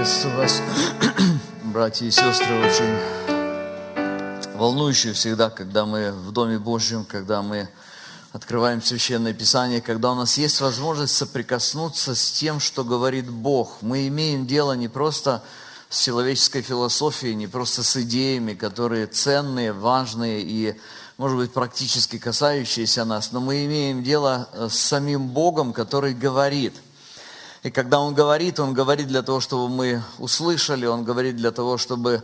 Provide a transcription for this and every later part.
приветствую вас, братья и сестры, очень волнующе всегда, когда мы в Доме Божьем, когда мы открываем Священное Писание, когда у нас есть возможность соприкоснуться с тем, что говорит Бог. Мы имеем дело не просто с человеческой философией, не просто с идеями, которые ценные, важные и, может быть, практически касающиеся нас, но мы имеем дело с самим Богом, который говорит. И когда Он говорит для того, чтобы мы услышали, Он говорит для того, чтобы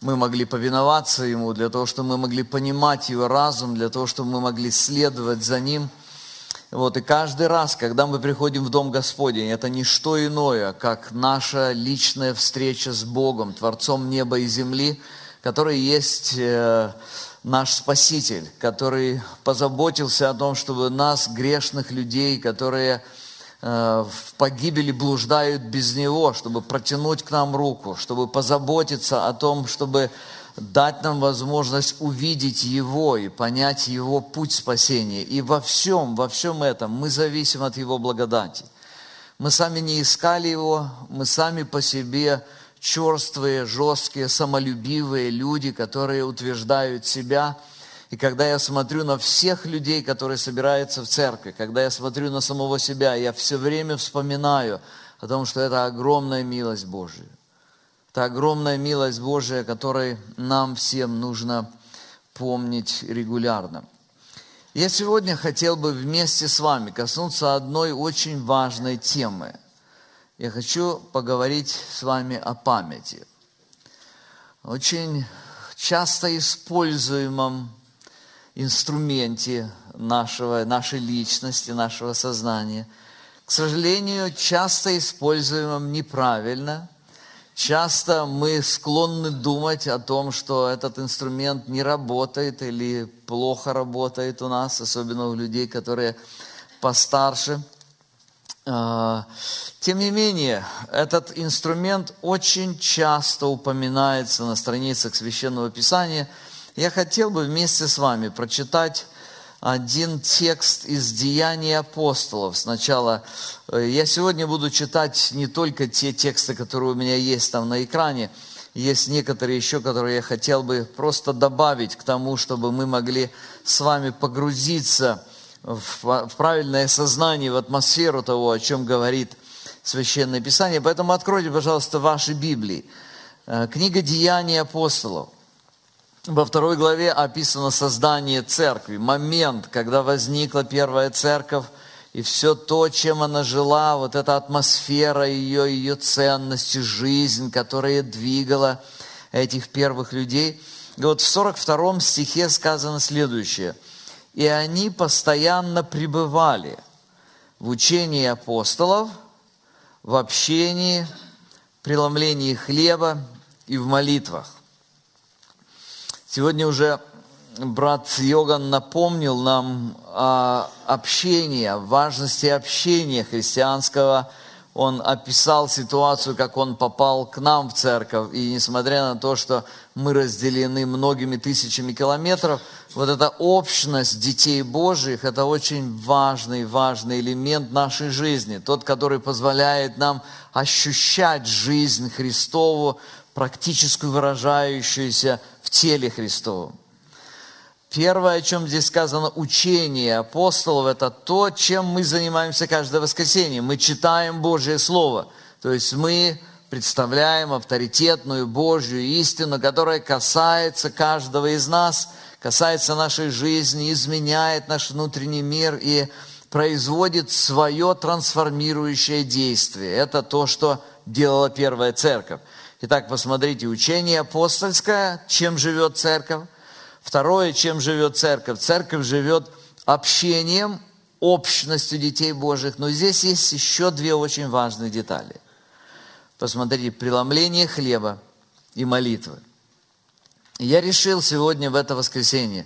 мы могли повиноваться Ему, для того, чтобы мы могли понимать Его разум, для того, чтобы мы могли следовать за Ним. Вот. И каждый раз, когда мы приходим в Дом Господень, это не что иное, как наша личная встреча с Богом, Творцом неба и земли, который есть наш Спаситель, который позаботился о том, чтобы нас, грешных людей, которые в погибели блуждают без Него, чтобы протянуть к нам руку, чтобы позаботиться о том, чтобы дать нам возможность увидеть Его и понять Его путь спасения. И во всем этом мы зависим от Его благодати. Мы сами не искали Его, мы сами по себе черствые, жесткие, самолюбивые люди, которые утверждают себя. И когда я смотрю на всех людей, которые собираются в церкви, когда я смотрю на самого себя, я все время вспоминаю о том, что это огромная милость Божия. Это огромная милость Божия, которой нам всем нужно помнить регулярно. Я сегодня хотел бы вместе с вами коснуться одной очень важной темы. Я хочу поговорить с вами о памяти. Очень часто используемом инструменте нашей личности, нашего сознания, к сожалению, часто используемым неправильно. Часто мы склонны думать о том, что этот инструмент не работает или плохо работает у нас, особенно у людей, которые постарше. Тем не менее, этот инструмент очень часто упоминается на страницах Священного Писания. Я хотел бы вместе с вами прочитать один текст из «Деяний апостолов». Сначала я сегодня буду читать не только те тексты, которые у меня есть там на экране, есть некоторые еще, которые я хотел бы просто добавить к тому, чтобы мы могли с вами погрузиться в правильное сознание, в атмосферу того, о чем говорит Священное Писание. Поэтому откройте, пожалуйста, ваши Библии. Книга «Деяний апостолов». Во второй главе описано создание церкви, момент, когда возникла первая церковь, и все то, чем она жила, вот эта атмосфера ее ценности, жизнь, которая двигала этих первых людей. И вот в 42 стихе сказано следующее. «И они постоянно пребывали в учении апостолов, в общении, преломлении хлеба и в молитвах». Сегодня уже брат Йоган напомнил нам о общении, о важности общения христианского. Он описал ситуацию, как он попал к нам в церковь. И несмотря на то, что мы разделены многими тысячами километров, вот эта общность детей Божьих – это очень важный элемент нашей жизни. Тот, который позволяет нам ощущать жизнь Христову, практическую, выражающуюся в теле Христовом. Первое, о чем здесь сказано, учение апостолов, это то, чем мы занимаемся каждое воскресенье. Мы читаем Божье Слово, то есть мы представляем авторитетную Божью истину, которая касается каждого из нас, касается нашей жизни, изменяет наш внутренний мир и производит свое трансформирующее действие. Это то, что делала первая церковь. Итак, посмотрите, учение апостольское, чем живет церковь. Второе, чем живет церковь. Церковь живет общением, общностью детей Божьих. Но здесь есть еще две очень важные детали. Посмотрите, преломление хлеба и молитвы. Я решил сегодня, в это воскресенье,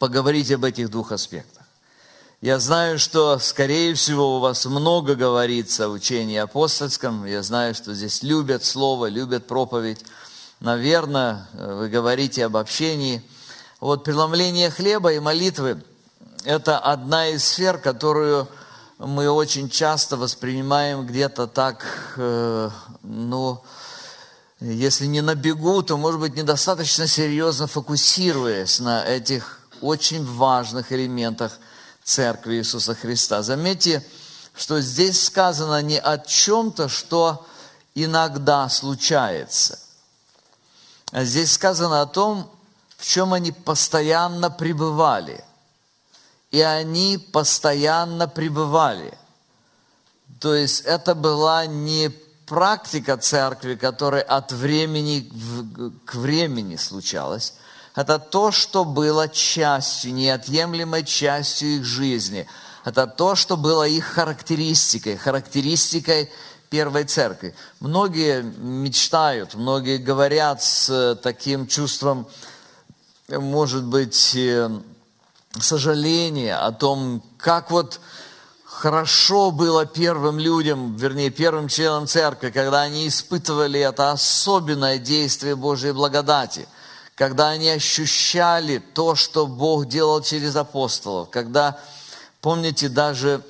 поговорить об этих двух аспектах. Я знаю, что, скорее всего, у вас много говорится о учении апостольском. Я знаю, что здесь любят слово, любят проповедь. Наверное, вы говорите об общении. Вот преломление хлеба и молитвы – это одна из сфер, которую мы очень часто воспринимаем где-то так, если не на бегу, то, может быть, недостаточно серьезно фокусируясь на этих очень важных элементах Церкви Иисуса Христа. Заметьте, что здесь сказано не о чем-то, что иногда случается, а здесь сказано о том, в чем они постоянно пребывали. И они постоянно пребывали. То есть это была не практика церкви, которая от времени к времени случалась. Это то, что было частью, неотъемлемой частью их жизни. Это то, что было их характеристикой, характеристикой Первой Церкви. Многие мечтают, многие говорят с таким чувством, может быть, сожаления о том, как вот хорошо было первым людям, вернее, первым членам Церкви, когда они испытывали это особенное действие Божьей благодати, когда они ощущали то, что Бог делал через апостолов, когда, помните, даже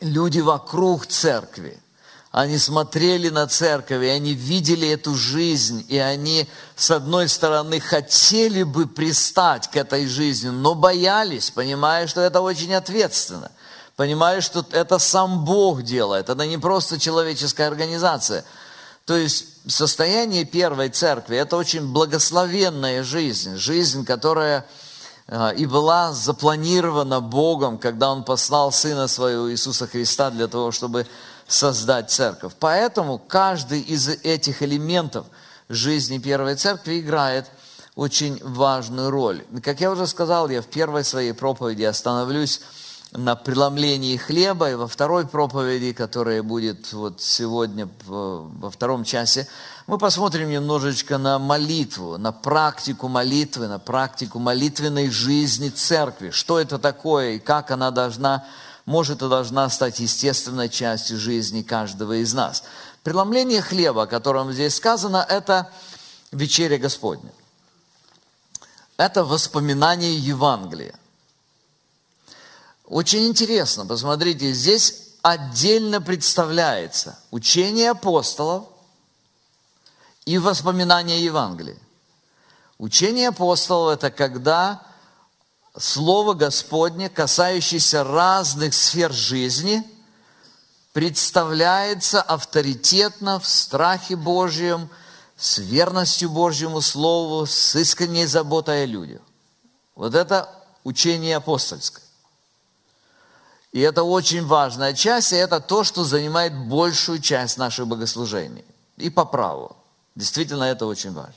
люди вокруг церкви, они смотрели на церковь, и они видели эту жизнь, и они, с одной стороны, хотели бы пристать к этой жизни, но боялись, понимая, что это очень ответственно, понимая, что это сам Бог делает, это не просто человеческая организация. То есть состояние Первой Церкви – это очень благословенная жизнь, жизнь, которая и была запланирована Богом, когда Он послал Сына Своего Иисуса Христа для того, чтобы создать церковь. Поэтому каждый из этих элементов жизни Первой Церкви играет очень важную роль. Как я уже сказал, я в первой своей проповеди остановлюсь на преломлении хлеба, и во второй проповеди, которая будет вот сегодня во втором часе, мы посмотрим немножечко на молитву, на практику молитвы, на практику молитвенной жизни церкви. Что это такое и как она может и должна стать естественной частью жизни каждого из нас. Преломление хлеба, о котором здесь сказано, это вечеря Господня. Это воспоминание Евангелия. Очень интересно, посмотрите, здесь отдельно представляется учение апостолов и воспоминание Евангелия. Учение апостолов – это когда Слово Господне, касающееся разных сфер жизни, представляется авторитетно в страхе Божьем, с верностью Божьему Слову, с искренней заботой о людях. Вот это учение апостольское. И это очень важная часть, и это то, что занимает большую часть наших богослужений. И по праву. Действительно, это очень важно.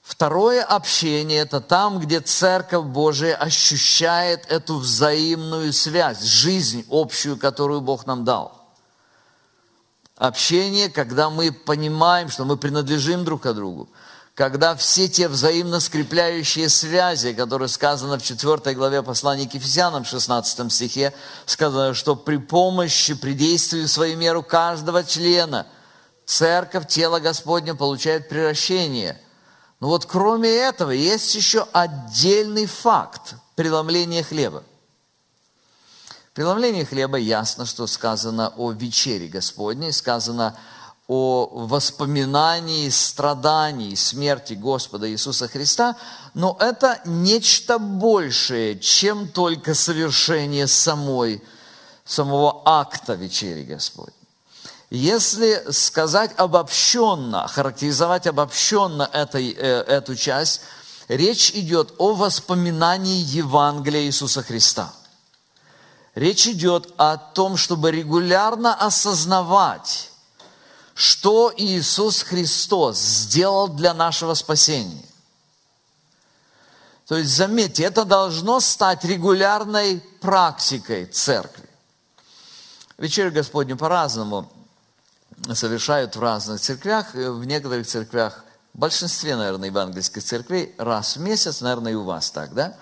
Второе общение – это там, где Церковь Божия ощущает эту взаимную связь, жизнь общую, которую Бог нам дал. Общение, когда мы понимаем, что мы принадлежим друг к другу, когда все те взаимно скрепляющие связи, которые сказаны в 4 главе послания к Ефесянам, 16 стихе, сказано, что при действии в свою меру каждого члена Церковь, тело Господне получает приращение. Но вот кроме этого есть еще отдельный факт преломления хлеба. Преломление хлеба ясно, что сказано о вечере Господней, сказано о воспоминании страданий, смерти Господа Иисуса Христа, но это нечто большее, чем только совершение самого акта вечери Господней. Если сказать обобщенно, характеризовать обобщенно эту часть, речь идет о воспоминании Евангелия Иисуса Христа. Речь идет о том, чтобы регулярно осознавать, что Иисус Христос сделал для нашего спасения. То есть, заметьте, это должно стать регулярной практикой церкви. Вечерю Господню по-разному совершают в разных церквях, в некоторых церквях, в большинстве, наверное, евангельских церквей, раз в месяц, наверное, и у вас так, да?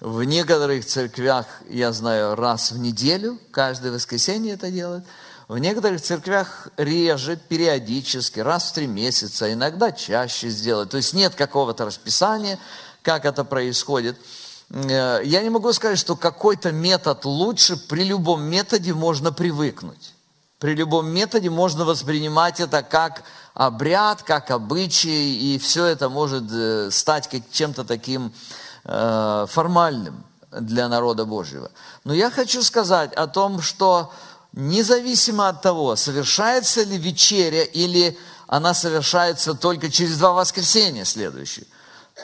В некоторых церквях, я знаю, раз в неделю, каждое воскресенье это делают. В некоторых церквях реже, периодически, раз в 3 месяца, иногда чаще сделают. То есть нет какого-то расписания, как это происходит. Я не могу сказать, что какой-то метод лучше, при любом методе можно привыкнуть. При любом методе можно воспринимать это как обряд, как обычай, и все это может стать чем-то таким формальным для народа Божьего. Но я хочу сказать о том, что независимо от того, совершается ли вечеря или она совершается только через два воскресенья следующие,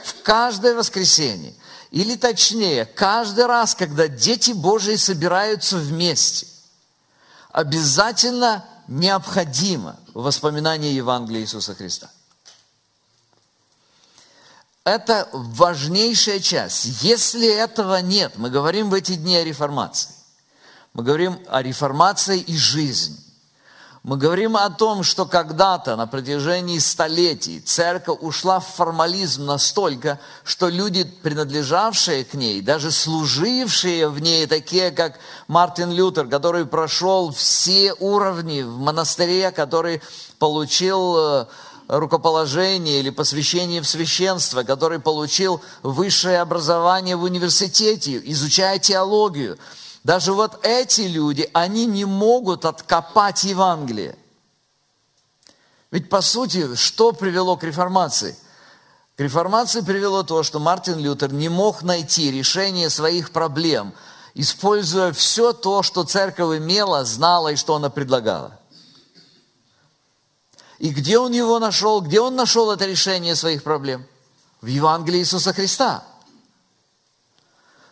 в каждое воскресенье, или точнее, каждый раз, когда дети Божьи собираются вместе, обязательно необходимо воспоминание Евангелия Иисуса Христа. Это важнейшая часть. Если этого нет, мы говорим в эти дни о реформации. Мы говорим о реформации и жизни. Мы говорим о том, что когда-то на протяжении столетий церковь ушла в формализм настолько, что люди, принадлежавшие к ней, даже служившие в ней, такие как Мартин Лютер, который прошел все уровни в монастыре, который получил рукоположение или посвящение в священство, который получил высшее образование в университете, изучая теологию. Даже вот эти люди, они не могут откопать Евангелие. Ведь, по сути, что привело к реформации? К реформации привело то, что Мартин Лютер не мог найти решение своих проблем, используя все то, что церковь имела, знала и что она предлагала. И где он его нашел? Где он нашел это решение своих проблем? В Евангелии Иисуса Христа.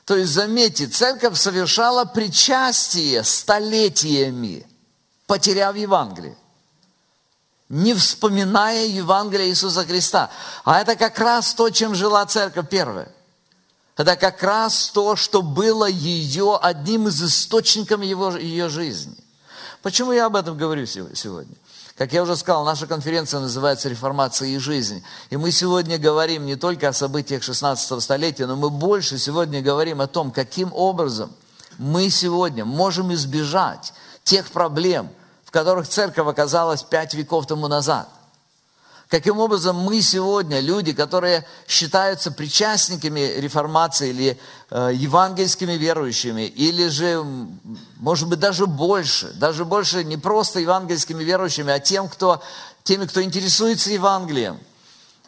То есть, заметьте, церковь совершала причастие столетиями, потеряв Евангелие, не вспоминая Евангелие Иисуса Христа. А это как раз то, чем жила церковь первая. Это как раз то, что было ее одним из источников ее жизни. Почему я об этом говорю сегодня? Как я уже сказал, наша конференция называется «Реформация и жизнь». И мы сегодня говорим не только о событиях 16-го столетия, но мы больше сегодня говорим о том, каким образом мы сегодня можем избежать тех проблем, в которых церковь оказалась 5 веков тому назад. Каким образом мы сегодня, люди, которые считаются причастниками реформации или евангельскими верующими, или же, может быть, даже больше не просто евангельскими верующими, а теми, кто интересуется Евангелием.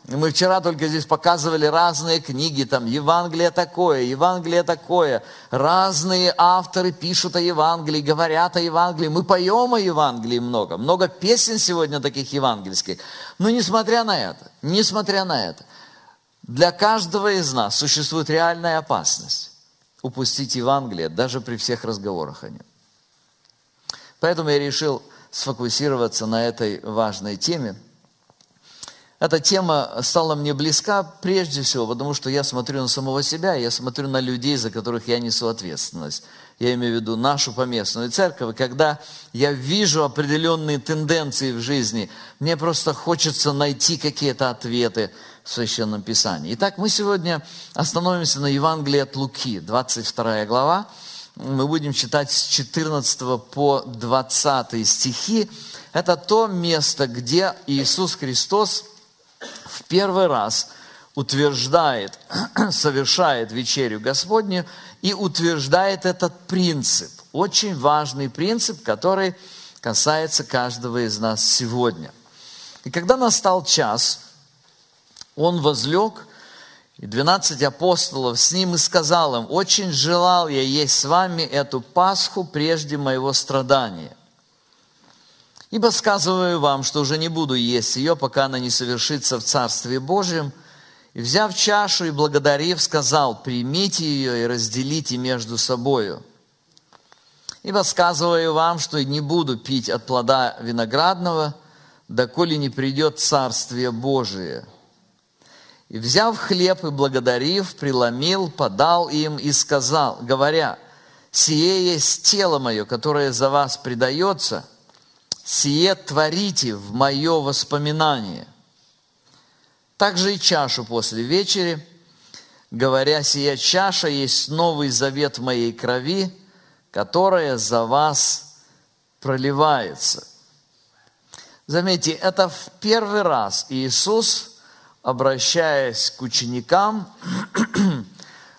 Мы вчера только здесь показывали разные книги, там «Евангелие такое», разные авторы пишут о Евангелии, говорят о Евангелии, мы поем о Евангелии много песен сегодня таких евангельских. Но несмотря на это, для каждого из нас существует реальная опасность упустить Евангелие даже при всех разговорах о нем. Поэтому я решил сфокусироваться на этой важной теме. Эта тема стала мне близка прежде всего, потому что я смотрю на самого себя, я смотрю на людей, за которых я несу ответственность. Я имею в виду нашу поместную церковь. И когда я вижу определенные тенденции в жизни, мне просто хочется найти какие-то ответы в Священном Писании. Итак, мы сегодня остановимся на Евангелии от Луки, 22 глава. Мы будем читать с 14 по 20 стихи. Это то место, где Иисус Христос в первый раз утверждает, совершает вечерю Господню и утверждает этот принцип. Очень важный принцип, который касается каждого из нас сегодня. И когда настал час, он возлег, и 12 апостолов с ним, и сказал им: «Очень желал я есть с вами эту Пасху прежде моего страдания. Ибо сказываю вам, что уже не буду есть ее, пока она не совершится в Царстве Божьем». И, взяв чашу и благодарив, сказал: «Примите ее и разделите между собою. Ибо сказываю вам, что не буду пить от плода виноградного, доколе не придет Царствие Божие». И, взяв хлеб и благодарив, преломил, подал им и сказал, говоря: «Сие есть тело мое, которое за вас предается, сие творите в мое воспоминание». Также и чашу после вечери, говоря: «Сия чаша есть новый завет моей крови, которая за вас проливается». Заметьте, это в первый раз Иисус, обращаясь к ученикам,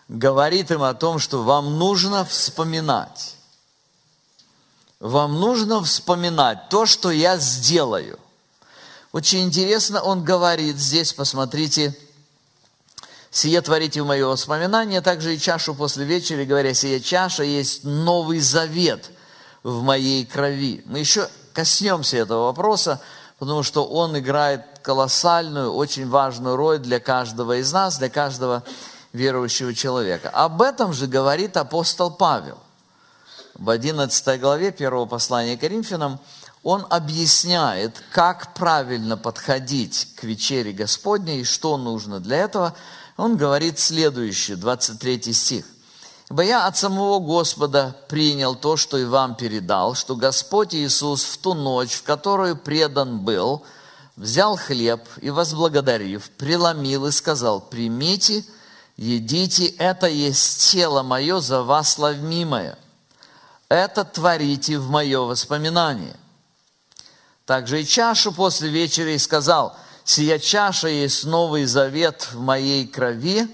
говорит им о том, что вам нужно вспоминать. вам нужно вспоминать то, что я сделаю. Очень интересно, он говорит здесь, посмотрите, «Сие творите в мое воспоминание, также и чашу после вечери, говоря, сия чаша есть новый завет в моей крови». Мы еще коснемся этого вопроса, потому что он играет колоссальную, очень важную роль для каждого из нас, для каждого верующего человека. Об этом же говорит апостол Павел. В 11 главе 1 послания к Коринфянам он объясняет, как правильно подходить к вечере Господней и что нужно для этого. Он говорит следующее, 23 стих. «Ибо я от самого Господа принял то, что и вам передал, что Господь Иисус в ту ночь, в которую предан был, взял хлеб и, возблагодарив, преломил и сказал, «Примите, едите, это есть тело мое за вас ломимое. Это творите в мое воспоминание». Также и чашу после вечери сказал, «Сия чаша есть новый завет в моей крови,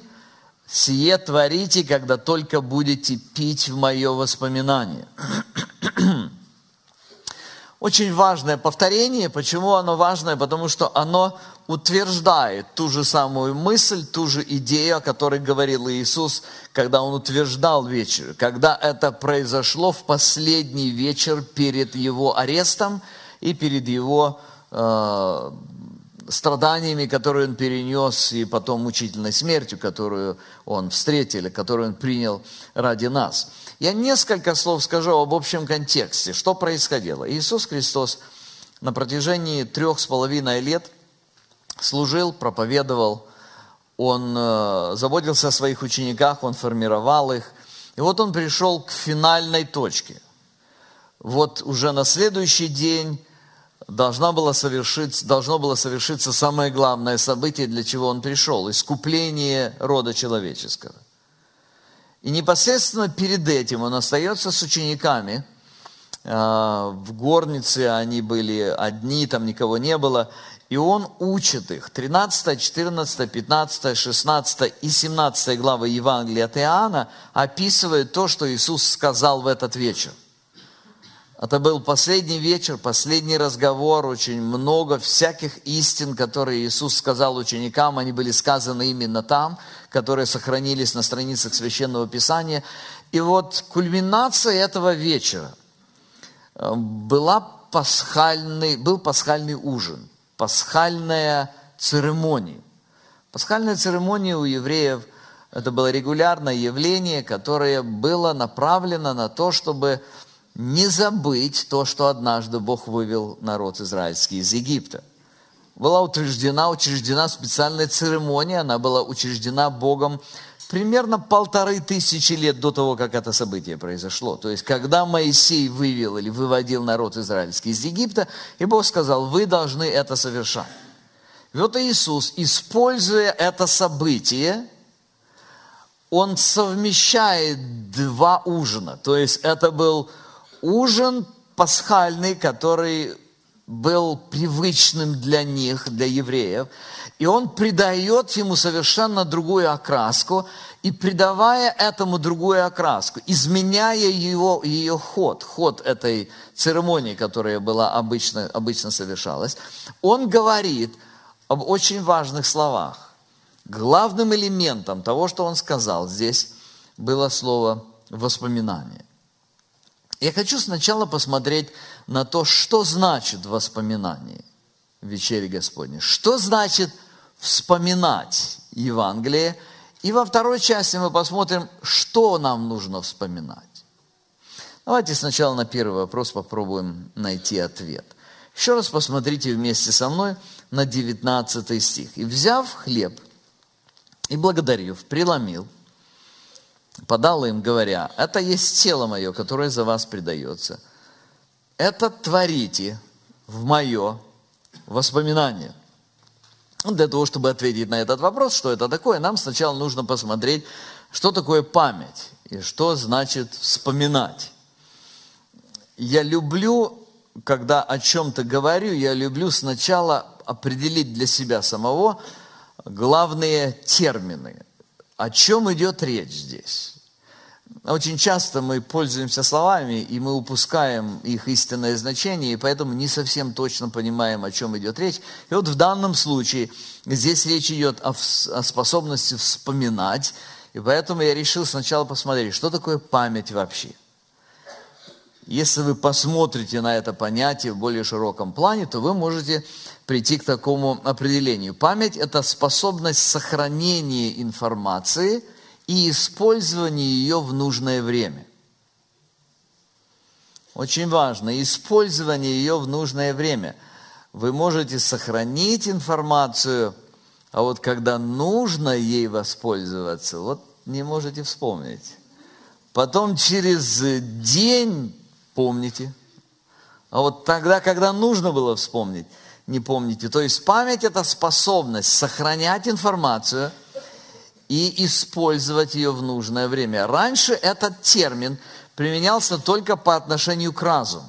сие творите, когда только будете пить в мое воспоминание». Очень важное повторение. Почему оно важное? Потому что оно утверждает ту же самую мысль, ту же идею, о которой говорил Иисус, когда Он утверждал вечерю. Когда это произошло в последний вечер перед Его арестом и перед Его страданиями, которые Он перенес, и потом мучительной смертью, которую Он встретил, которую Он принял ради нас. Я несколько слов скажу об общем контексте, что происходило. Иисус Христос на протяжении 3,5 лет служил, проповедовал, Он заботился о своих учениках, Он формировал их. И вот Он пришел к финальной точке. Вот уже на следующий день должно было совершиться самое главное событие, для чего Он пришел – искупление рода человеческого. И непосредственно перед этим Он остается с учениками. В горнице они были одни, там никого не было. И Он учит их. 13, 14, 15, 16 и 17 главы Евангелия от Иоанна описывают то, что Иисус сказал в этот вечер. Это был последний вечер, последний разговор, очень много всяких истин, которые Иисус сказал ученикам, они были сказаны именно там, которые сохранились на страницах Священного Писания. И вот кульминация этого вечера был пасхальный ужин, пасхальная церемония. Пасхальная церемония у евреев – это было регулярное явление, которое было направлено на то, чтобы не забыть то, что однажды Бог вывел народ израильский из Египта. Была учреждена специальная церемония, она была учреждена Богом примерно 1500 лет до того, как это событие произошло. То есть, когда Моисей вывел или выводил народ израильский из Египта, и Бог сказал, вы должны это совершать. И вот Иисус, используя это событие, Он совмещает два ужина. То есть, это был ужин пасхальный, который был привычным для них, для евреев, и он придает ему совершенно другую окраску, и придавая этому другую окраску, изменяя ее ход этой церемонии, которая была обычно совершалась, он говорит об очень важных словах. Главным элементом того, что он сказал здесь, было слово «воспоминание». Я хочу сначала посмотреть на то, что значит воспоминание вечери Господней. Что значит вспоминать Евангелие. И во второй части мы посмотрим, что нам нужно вспоминать. Давайте сначала на первый вопрос попробуем найти ответ. Еще раз посмотрите вместе со мной на 19 стих. «И взяв хлеб и благодарив, преломил, подал им, говоря, это есть тело мое, которое за вас предается. Это творите в мое воспоминание». Для того, чтобы ответить на этот вопрос, что это такое, нам сначала нужно посмотреть, что такое память и что значит вспоминать. Я люблю, когда о чем-то говорю, я люблю сначала определить для себя самого главные термины. О чем идет речь здесь? Очень часто мы пользуемся словами, и мы упускаем их истинное значение, и поэтому не совсем точно понимаем, о чем идет речь. И вот в данном случае здесь речь идет о способности вспоминать, и поэтому я решил сначала посмотреть, что такое память вообще. Если вы посмотрите на это понятие в более широком плане, то вы можете прийти к такому определению. Память – это способность сохранения информации и использование ее в нужное время. Очень важно, использование ее в нужное время. Вы можете сохранить информацию, а вот когда нужно ей воспользоваться, вот не можете вспомнить. Потом через день помните, а вот тогда, когда нужно было вспомнить, не помните. То есть память – это способность сохранять информацию и использовать ее в нужное время. Раньше этот термин применялся только по отношению к разуму.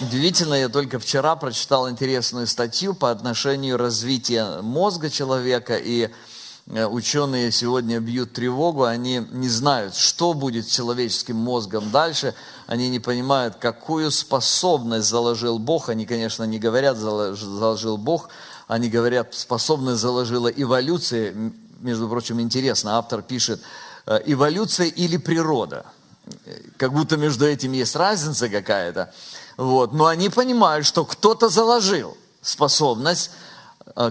Удивительно, я только вчера прочитал интересную статью по отношению развития мозга человека, и ученые сегодня бьют тревогу, они не знают, что будет с человеческим мозгом дальше, они не понимают, какую способность заложил Бог, они, конечно, не говорят «заложил Бог», они говорят «способность заложила эволюция». Между прочим, интересно, автор пишет «эволюция или природа». Как будто между этим есть разница какая-то. Вот. Но они понимают, что кто-то заложил способность,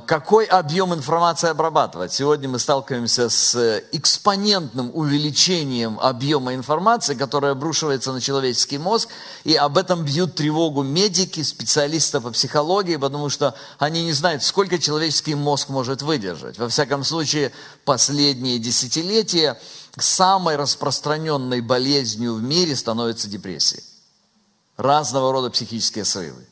какой объем информации обрабатывать. Сегодня мы сталкиваемся с экспонентным увеличением объема информации, которая обрушивается на человеческий мозг, и об этом бьют тревогу медики, специалисты по психологии, потому что они не знают, сколько человеческий мозг может выдержать. Во всяком случае, последние десятилетия самой распространенной болезнью в мире становится депрессия. Разного рода психические срывы.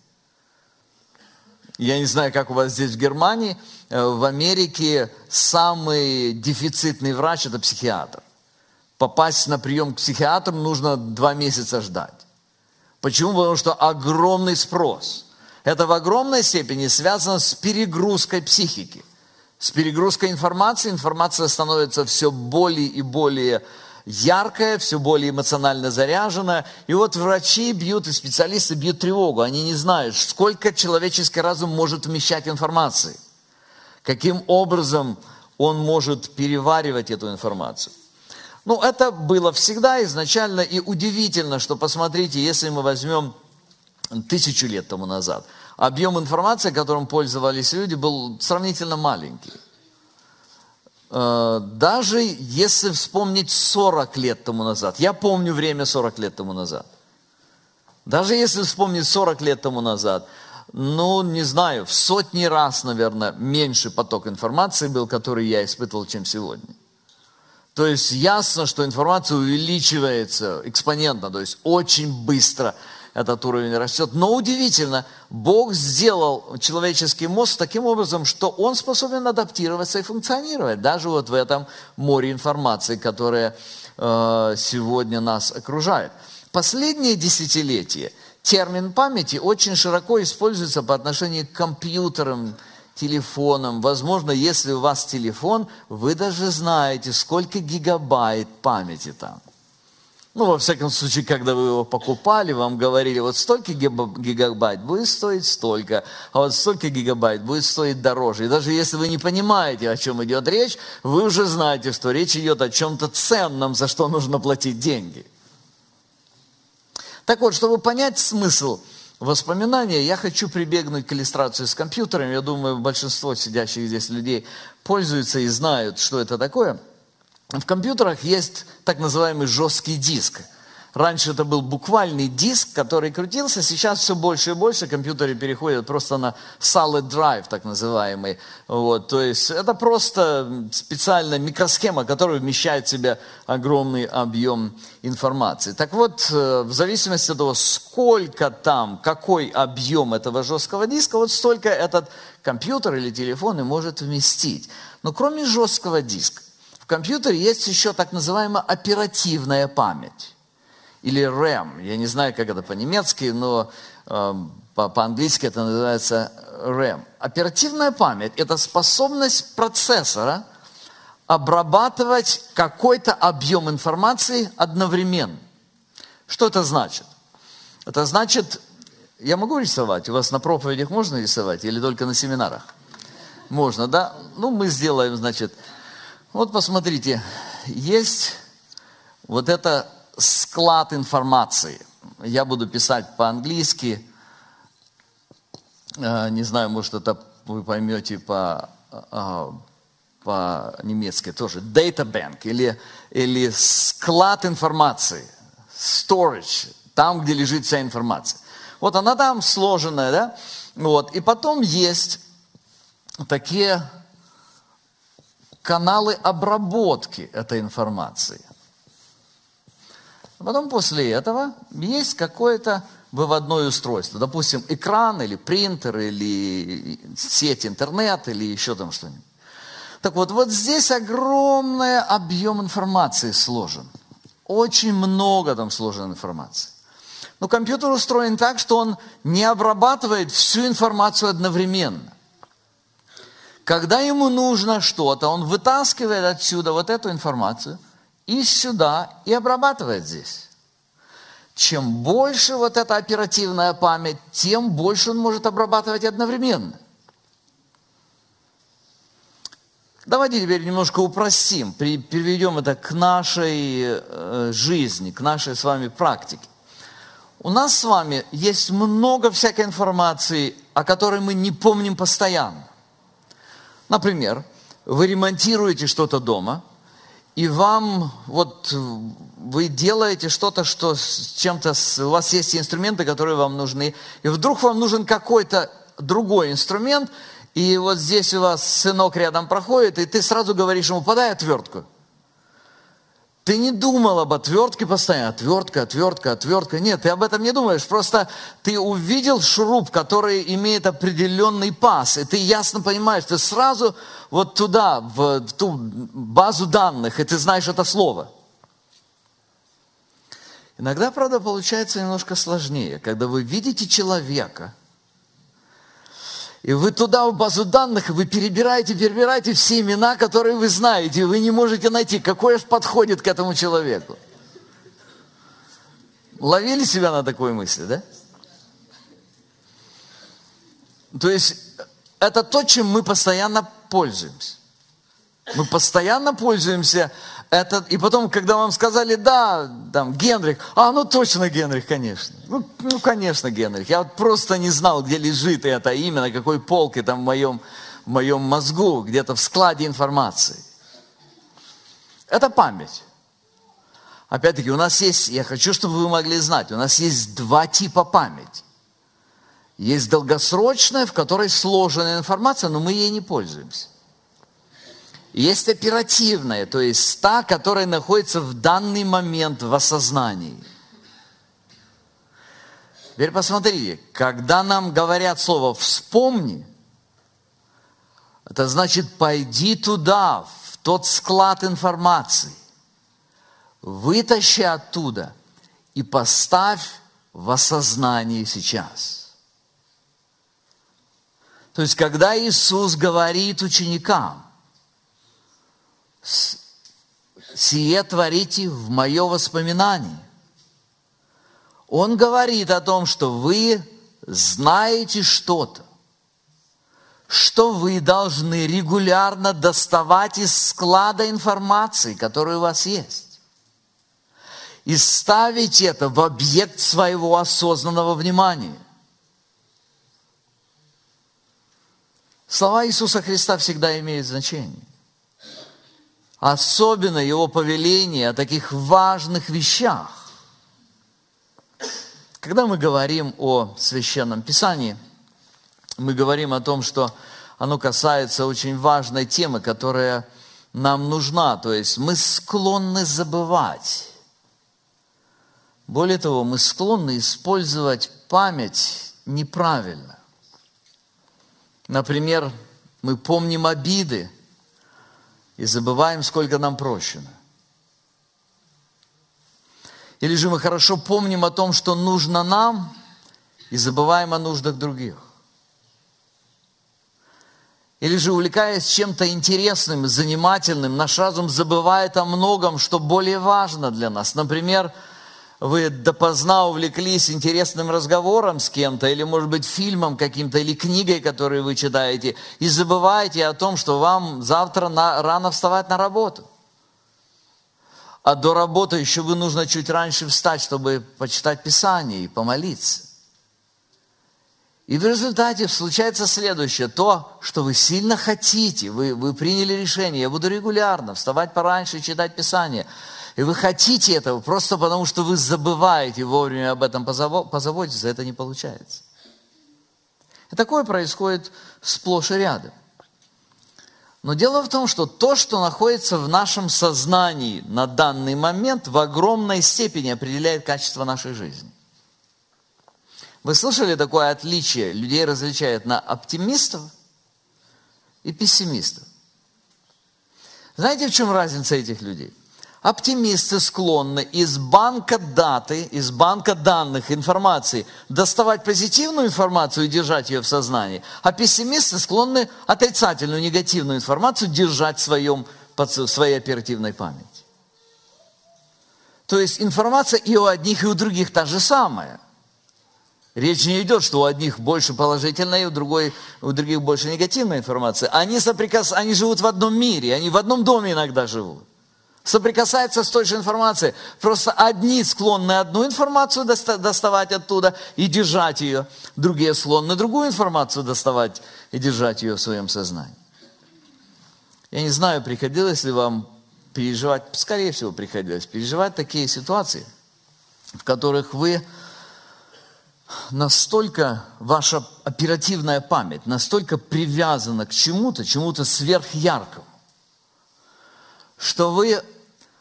Я не знаю, как у вас здесь в Германии, в Америке самый дефицитный врач – это психиатр. Попасть на прием к психиатру нужно 2 месяца ждать. Почему? Потому что огромный спрос. Это в огромной степени связано с перегрузкой психики, с перегрузкой информации. Информация становится все более и более яркая, все более эмоционально заряженная. И вот врачи бьют, и специалисты бьют тревогу. Они не знают, сколько человеческий разум может вмещать информации. Каким образом он может переваривать эту информацию. Ну, это было всегда изначально. И удивительно, что, посмотрите, если мы возьмем 1000 лет тому назад, объем информации, которым пользовались люди, был сравнительно маленький. Даже если вспомнить 40 лет тому назад, я помню время 40 лет тому назад, даже если вспомнить 40 лет тому назад, ну, не знаю, в сотни раз, наверное, меньше поток информации был, который я испытывал, чем сегодня. То есть ясно, что информация увеличивается экспонентно, то есть очень быстро этот уровень растет. Но удивительно, Бог сделал человеческий мозг таким образом, что он способен адаптироваться и функционировать. Даже вот в этом море информации, которое сегодня нас окружает. Последние десятилетия термин памяти очень широко используется по отношению к компьютерам, телефонам. Возможно, если у вас телефон, вы даже знаете, сколько гигабайт памяти там. Ну, во всяком случае, когда вы его покупали, вам говорили, вот столько гигабайт будет стоить столько, а вот столько гигабайт будет стоить дороже. И даже если вы не понимаете, о чем идет речь, вы уже знаете, что речь идет о чем-то ценном, за что нужно платить деньги. Так вот, чтобы понять смысл воспоминания, я хочу прибегнуть к иллюстрации с компьютером. Я думаю, большинство сидящих здесь людей пользуются и знают, что это такое. В компьютерах есть так называемый жесткий диск. Раньше это был буквальный диск, который крутился. Сейчас все больше и больше компьютеры переходят просто на solid drive, так называемый. Вот. То есть это просто специальная микросхема, которая вмещает в себя огромный объем информации. Так вот, в зависимости от того, сколько там, какой объем этого жесткого диска, вот столько этот компьютер или телефон и может вместить. Но кроме жесткого диска, в компьютере есть еще так называемая оперативная память, или RAM. Я не знаю, как это по-немецки, но по-английски это называется RAM. Оперативная память – это способность процессора обрабатывать какой-то объем информации одновременно. Что это значит? Это значит, я могу рисовать? У вас на проповедях можно рисовать или только на семинарах? Можно, да? Ну, мы сделаем, значит. Вот посмотрите, есть вот это склад информации. Я буду писать по-английски. Не знаю, может, это вы поймете по-немецки тоже. Databank или склад информации. Storage. Там, где лежит вся информация. Вот она там сложенная, да? Вот. И потом есть такие каналы обработки этой информации. Потом после этого есть какое-то выводное устройство. Допустим, экран или принтер, или сеть интернет, или еще там что-нибудь. Так вот, вот здесь огромный объем информации сложен. Очень много там сложной информации. Но компьютер устроен так, что он не обрабатывает всю информацию одновременно. Когда ему нужно что-то, он вытаскивает отсюда вот эту информацию и сюда, и обрабатывает здесь. Чем больше вот эта оперативная память, тем больше он может обрабатывать одновременно. Давайте теперь немножко упростим, переведем это к нашей жизни, к нашей с вами практике. У нас с вами есть много всякой информации, о которой мы не помним постоянно. Например, вы ремонтируете что-то дома, и вам, вот, вы делаете что-то, что с чем-то, у вас есть инструменты, которые вам нужны, и вдруг вам нужен какой-то другой инструмент, и вот здесь у вас сынок рядом проходит, и ты сразу говоришь ему: подай отвертку. Ты не думал об отвертке постоянно. Отвертка. Нет, ты об этом не думаешь. Просто ты увидел шуруп, который имеет определенный паз. И ты ясно понимаешь, ты сразу вот туда, в ту базу данных, и ты знаешь это слово. Иногда, правда, получается немножко сложнее, когда вы видите человека, и вы туда, в базу данных, вы перебираете все имена, которые вы знаете, и вы не можете найти, какое же подходит к этому человеку. Ловили себя на такой мысли, да? То есть, это то, чем мы постоянно пользуемся. Мы постоянно пользуемся это, и потом, когда вам сказали, да, там, Генрих, ну точно Генрих, конечно. Ну, конечно, Генрих. Я вот просто не знал, где лежит это имя, на какой полке там в моем мозгу, где-то в складе информации. Это память. Опять-таки, у нас есть, я хочу, чтобы вы могли знать, у нас есть два типа памяти. Есть долгосрочная, в которой сложенная информация, но мы ей не пользуемся. Есть оперативная, то есть та, которая находится в данный момент в осознании. Теперь посмотрите, когда нам говорят слово «вспомни», это значит «пойди туда, в тот склад информации, вытащи оттуда и поставь в осознании сейчас». То есть, когда Иисус говорит ученикам: «Сие творите в мое воспоминание», он говорит о том, что вы знаете что-то, что вы должны регулярно доставать из склада информации, которая у вас есть, и ставить это в объект своего осознанного внимания. Слова Иисуса Христа всегда имеют значение. Особенно Его повеление о таких важных вещах. Когда мы говорим о Священном Писании, мы говорим о том, что оно касается очень важной темы, которая нам нужна. То есть мы склонны забывать. Более того, мы склонны использовать память неправильно. Например, мы помним обиды и забываем, сколько нам прощено. Или же мы хорошо помним о том, что нужно нам, и забываем о нуждах других. Или же, увлекаясь чем-то интересным, занимательным, наш разум забывает о многом, что более важно для нас. Например, вы допоздна увлеклись интересным разговором с кем-то, или, может быть, фильмом каким-то, или книгой, которую вы читаете, и забываете о том, что вам завтра рано вставать на работу. А до работы еще бы нужно чуть раньше встать, чтобы почитать Писание и помолиться. И в результате случается следующее, то, что вы сильно хотите, вы приняли решение, я буду регулярно вставать пораньше и читать Писание. И вы хотите этого просто потому, что вы забываете вовремя об этом позаботиться, это не получается. И такое происходит сплошь и рядом. Но дело в том, что то, что находится в нашем сознании на данный момент, в огромной степени определяет качество нашей жизни. Вы слышали такое отличие? Людей различают на оптимистов и пессимистов. Знаете, в чем разница этих людей? Оптимисты склонны из банка данных информации доставать позитивную информацию и держать ее в сознании, а пессимисты склонны отрицательную, негативную информацию держать в своей оперативной памяти. То есть информация и у одних, и у других та же самая. Речь не идет, что у одних больше положительная, у других больше негативная информация. Они живут в одном мире, они в одном доме иногда живут. Соприкасаются с той же информацией. Просто одни склонны одну информацию доставать оттуда и держать ее, другие склонны другую информацию доставать и держать ее в своем сознании. Я не знаю, приходилось ли вам переживать, скорее всего, приходилось переживать такие ситуации, в которых вы... Настолько ваша оперативная память, настолько привязана к чему-то сверхяркому, что вы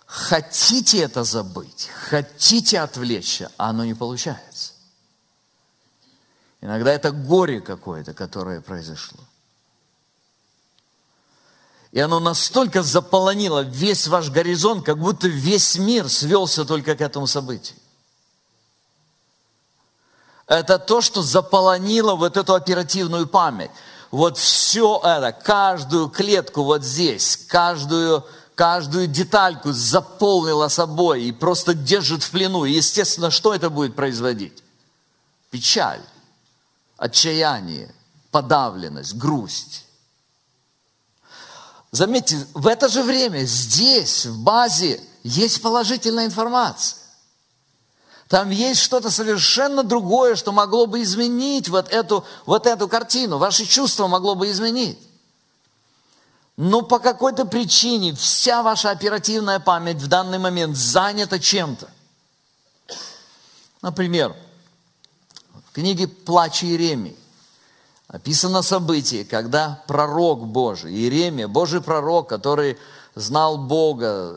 хотите это забыть, хотите отвлечься, а оно не получается. Иногда это горе какое-то, которое произошло. И оно настолько заполонило весь ваш горизонт, как будто весь мир свелся только к этому событию. Это то, что заполонило вот эту оперативную память. Вот все это, каждую клетку вот здесь, каждую детальку заполнило собой и просто держит в плену. И, естественно, что это будет производить? Печаль, отчаяние, подавленность, грусть. Заметьте, в это же время здесь, в базе, есть положительная информация. Там есть что-то совершенно другое, что могло бы изменить вот эту картину. Ваши чувства могло бы изменить. Но по какой-то причине вся ваша оперативная память в данный момент занята чем-то. Например, в книге «Плач Иеремии» описано событие, когда пророк Божий, Иеремия, Божий пророк, который знал Бога,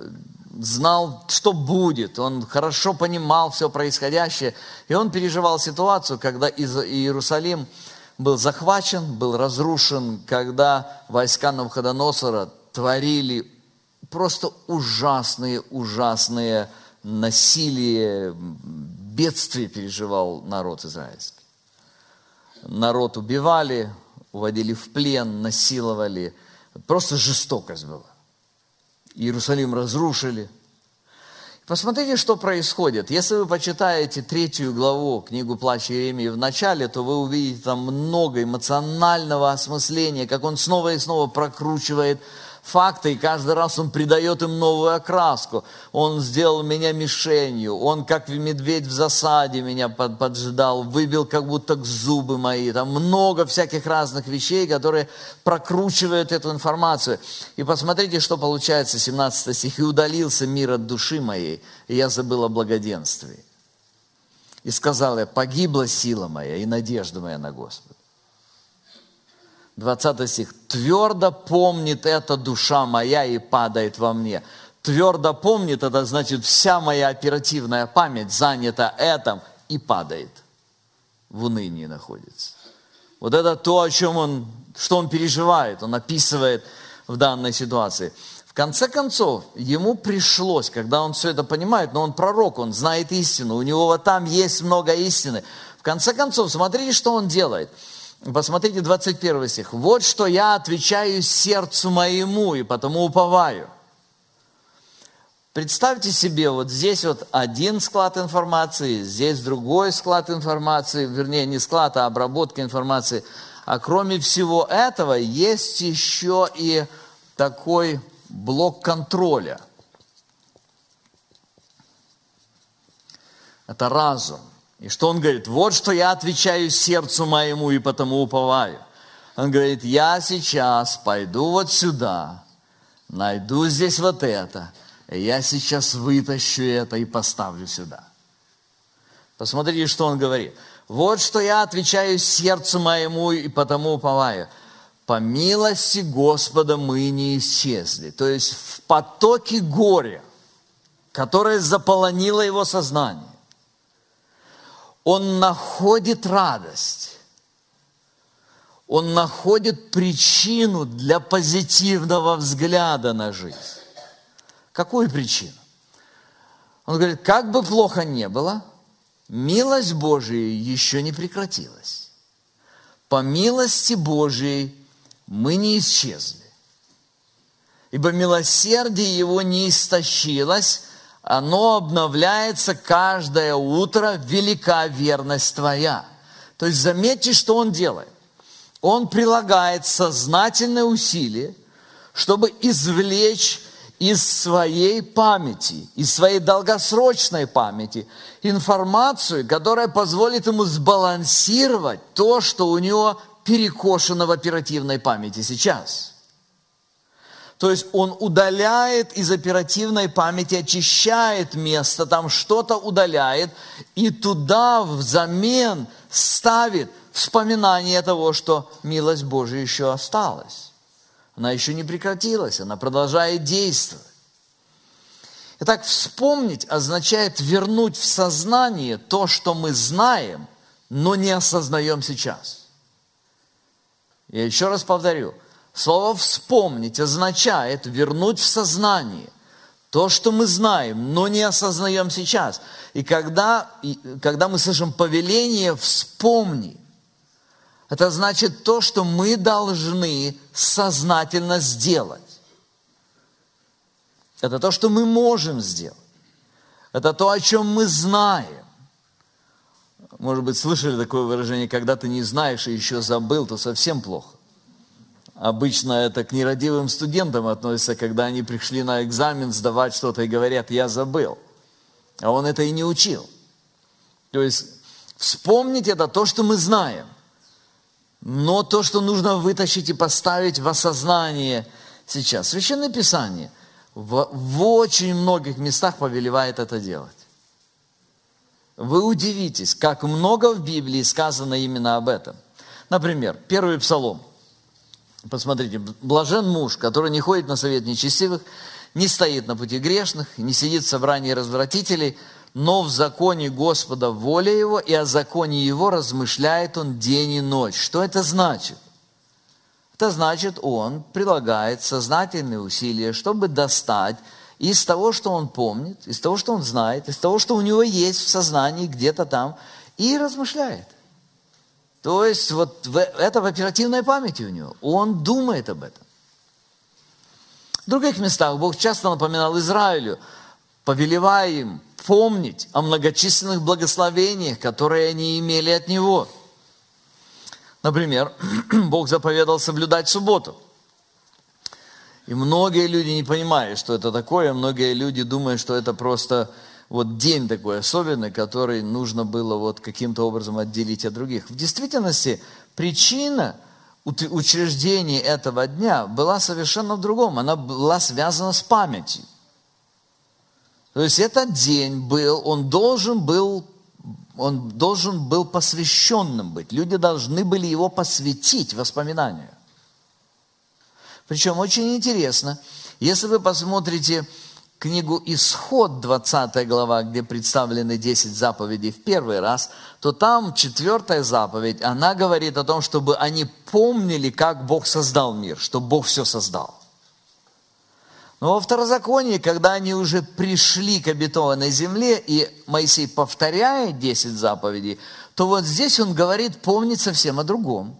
знал, что будет, он хорошо понимал все происходящее, и он переживал ситуацию, когда Иерусалим был захвачен, был разрушен, когда войска Навуходоносора творили просто ужасные насилие, бедствие переживал народ израильский. Народ убивали, уводили в плен, насиловали, просто жестокость была. Иерусалим разрушили. Посмотрите, что происходит. Если вы почитаете 3 главу, книгу «Плач Иеремии» в начале, то вы увидите там много эмоционального осмысления, как он снова и снова прокручивает факты, и каждый раз он придает им новую окраску. Он сделал меня мишенью, он как медведь в засаде меня поджидал, выбил как будто зубы мои. Там много всяких разных вещей, которые прокручивают эту информацию. И посмотрите, что получается, 17 стих. «И удалился мир от души моей, и я забыл о благоденствии. И сказал я, погибла сила моя и надежда моя на Господа». 20 стих. «Твердо помнит это душа моя и падает во мне». Твердо помнит, это значит, вся моя оперативная память занята этим и падает. В унынии находится. Вот это то, о чем что он переживает, он описывает в данной ситуации. В конце концов, ему пришлось, когда он все это понимает, но он пророк, он знает истину, у него вот там есть много истины. В конце концов, смотрите, что он делает. Посмотрите 21 стих. «Вот что я отвечаю сердцу моему, и потому уповаю». Представьте себе, вот здесь вот один склад информации, здесь другой склад информации, вернее, не склад, а обработка информации. А кроме всего этого, есть еще и такой блок контроля. Это разум. И что он говорит? Вот что я отвечаю сердцу моему, и потому уповаю. Он говорит, я сейчас пойду вот сюда, найду здесь вот это, и я сейчас вытащу это и поставлю сюда. Посмотрите, что он говорит. Вот что я отвечаю сердцу моему, и потому уповаю. По милости Господа мы не исчезли. То есть в потоке горя, которое заполонило его сознание, он находит радость, он находит причину для позитивного взгляда на жизнь. Какую причину? Он говорит, как бы плохо ни было, милость Божия еще не прекратилась. По милости Божией мы не исчезли, ибо милосердие Его не истощилось, оно обновляется каждое утро, велика верность твоя. То есть заметьте, что он делает. Он прилагает сознательное усилие, чтобы извлечь из своей памяти, из своей долгосрочной памяти информацию, которая позволит ему сбалансировать то, что у него перекошено в оперативной памяти сейчас. То есть он удаляет из оперативной памяти, очищает место, там что-то удаляет, и туда взамен ставит вспоминание того, что милость Божия еще осталась. Она еще не прекратилась, она продолжает действовать. Итак, вспомнить означает вернуть в сознание то, что мы знаем, но не осознаем сейчас. Я еще раз повторю. Слово «вспомнить» означает вернуть в сознание то, что мы знаем, но не осознаем сейчас. И когда мы слышим повеление «вспомни», это значит то, что мы должны сознательно сделать. Это то, что мы можем сделать. Это то, о чем мы знаем. Может быть, слышали такое выражение, когда ты не знаешь и еще забыл, то совсем плохо. Обычно это к нерадивым студентам относится, когда они пришли на экзамен сдавать что-то и говорят, я забыл. А он это и не учил. То есть вспомнить это то, что мы знаем. Но то, что нужно вытащить и поставить в осознание сейчас. Священное Писание в очень многих местах повелевает это делать. Вы удивитесь, как много в Библии сказано именно об этом. Например, 1 Псалом. Посмотрите, блажен муж, который не ходит на совет нечестивых, не стоит на пути грешных, не сидит в собрании развратителей, но в законе Господа воля его, и о законе его размышляет он день и ночь. Что это значит? Это значит, он прилагает сознательные усилия, чтобы достать из того, что он помнит, из того, что он знает, из того, что у него есть в сознании где-то там, и размышляет. То есть, вот это в оперативной памяти у него. Он думает об этом. В других местах Бог часто напоминал Израилю, повелевая им помнить о многочисленных благословениях, которые они имели от Него. Например, Бог заповедал соблюдать субботу. И многие люди не понимают, что это такое. Многие люди думают, что это просто... вот день такой особенный, который нужно было вот каким-то образом отделить от других. В действительности причина учреждения этого дня была совершенно в другом. Она была связана с памятью. То есть этот день был, он должен был посвященным быть. Люди должны были его посвятить воспоминанию. Причем очень интересно, если вы посмотрите... книгу «Исход», 20 глава, где представлены 10 заповедей в первый раз, то там 4 заповедь, она говорит о том, чтобы они помнили, как Бог создал мир, что Бог все создал. Но во Второзаконии, когда они уже пришли к обетованной земле, и Моисей повторяет 10 заповедей, то вот здесь он говорит, помнить совсем о другом.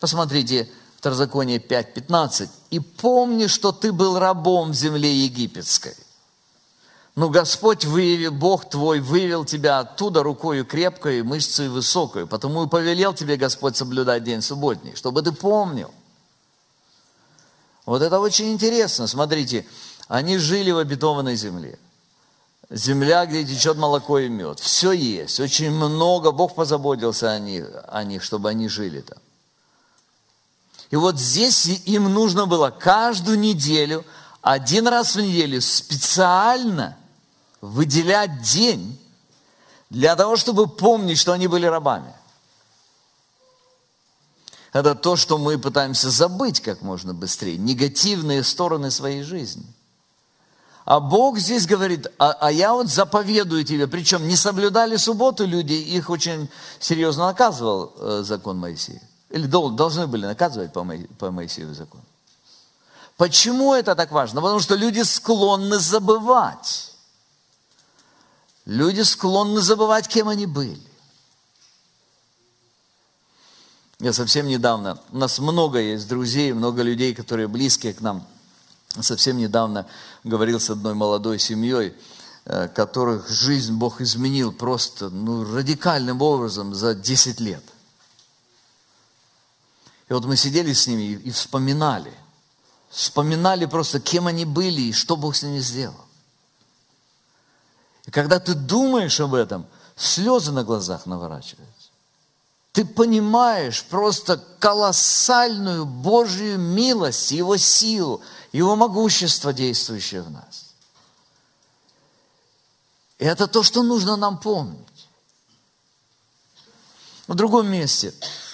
Посмотрите, Второзаконие 5:15. «И помни, что ты был рабом в земле египетской. Но Господь, Бог твой, вывел тебя оттуда рукою крепкой, мышцей высокой, потому и повелел тебе Господь соблюдать день субботний, чтобы ты помнил». Вот это очень интересно. Смотрите, они жили в обетованной земле. Земля, где течет молоко и мед. Все есть, очень много. Бог позаботился о них, чтобы они жили там. И вот здесь им нужно было каждую неделю, один раз в неделю специально выделять день для того, чтобы помнить, что они были рабами. Это то, что мы пытаемся забыть как можно быстрее, негативные стороны своей жизни. А Бог здесь говорит, а я вот заповедую тебе. Причем не соблюдали субботу люди, их очень серьезно наказывал закон Моисея. Или должны были наказывать по Моисееву закону. Почему это так важно? Потому что люди склонны забывать. Люди склонны забывать, кем они были. Я совсем недавно, у нас много есть друзей, много людей, которые близкие к нам. Совсем недавно говорил с одной молодой семьей, которых жизнь Бог изменил просто радикальным образом за 10 лет. И вот мы сидели с ними и вспоминали. Вспоминали просто, кем они были и что Бог с ними сделал. И когда ты думаешь об этом, слезы на глазах наворачиваются. Ты понимаешь просто колоссальную Божью милость, Его силу, Его могущество, действующее в нас. И это то, что нужно нам помнить. В другом месте,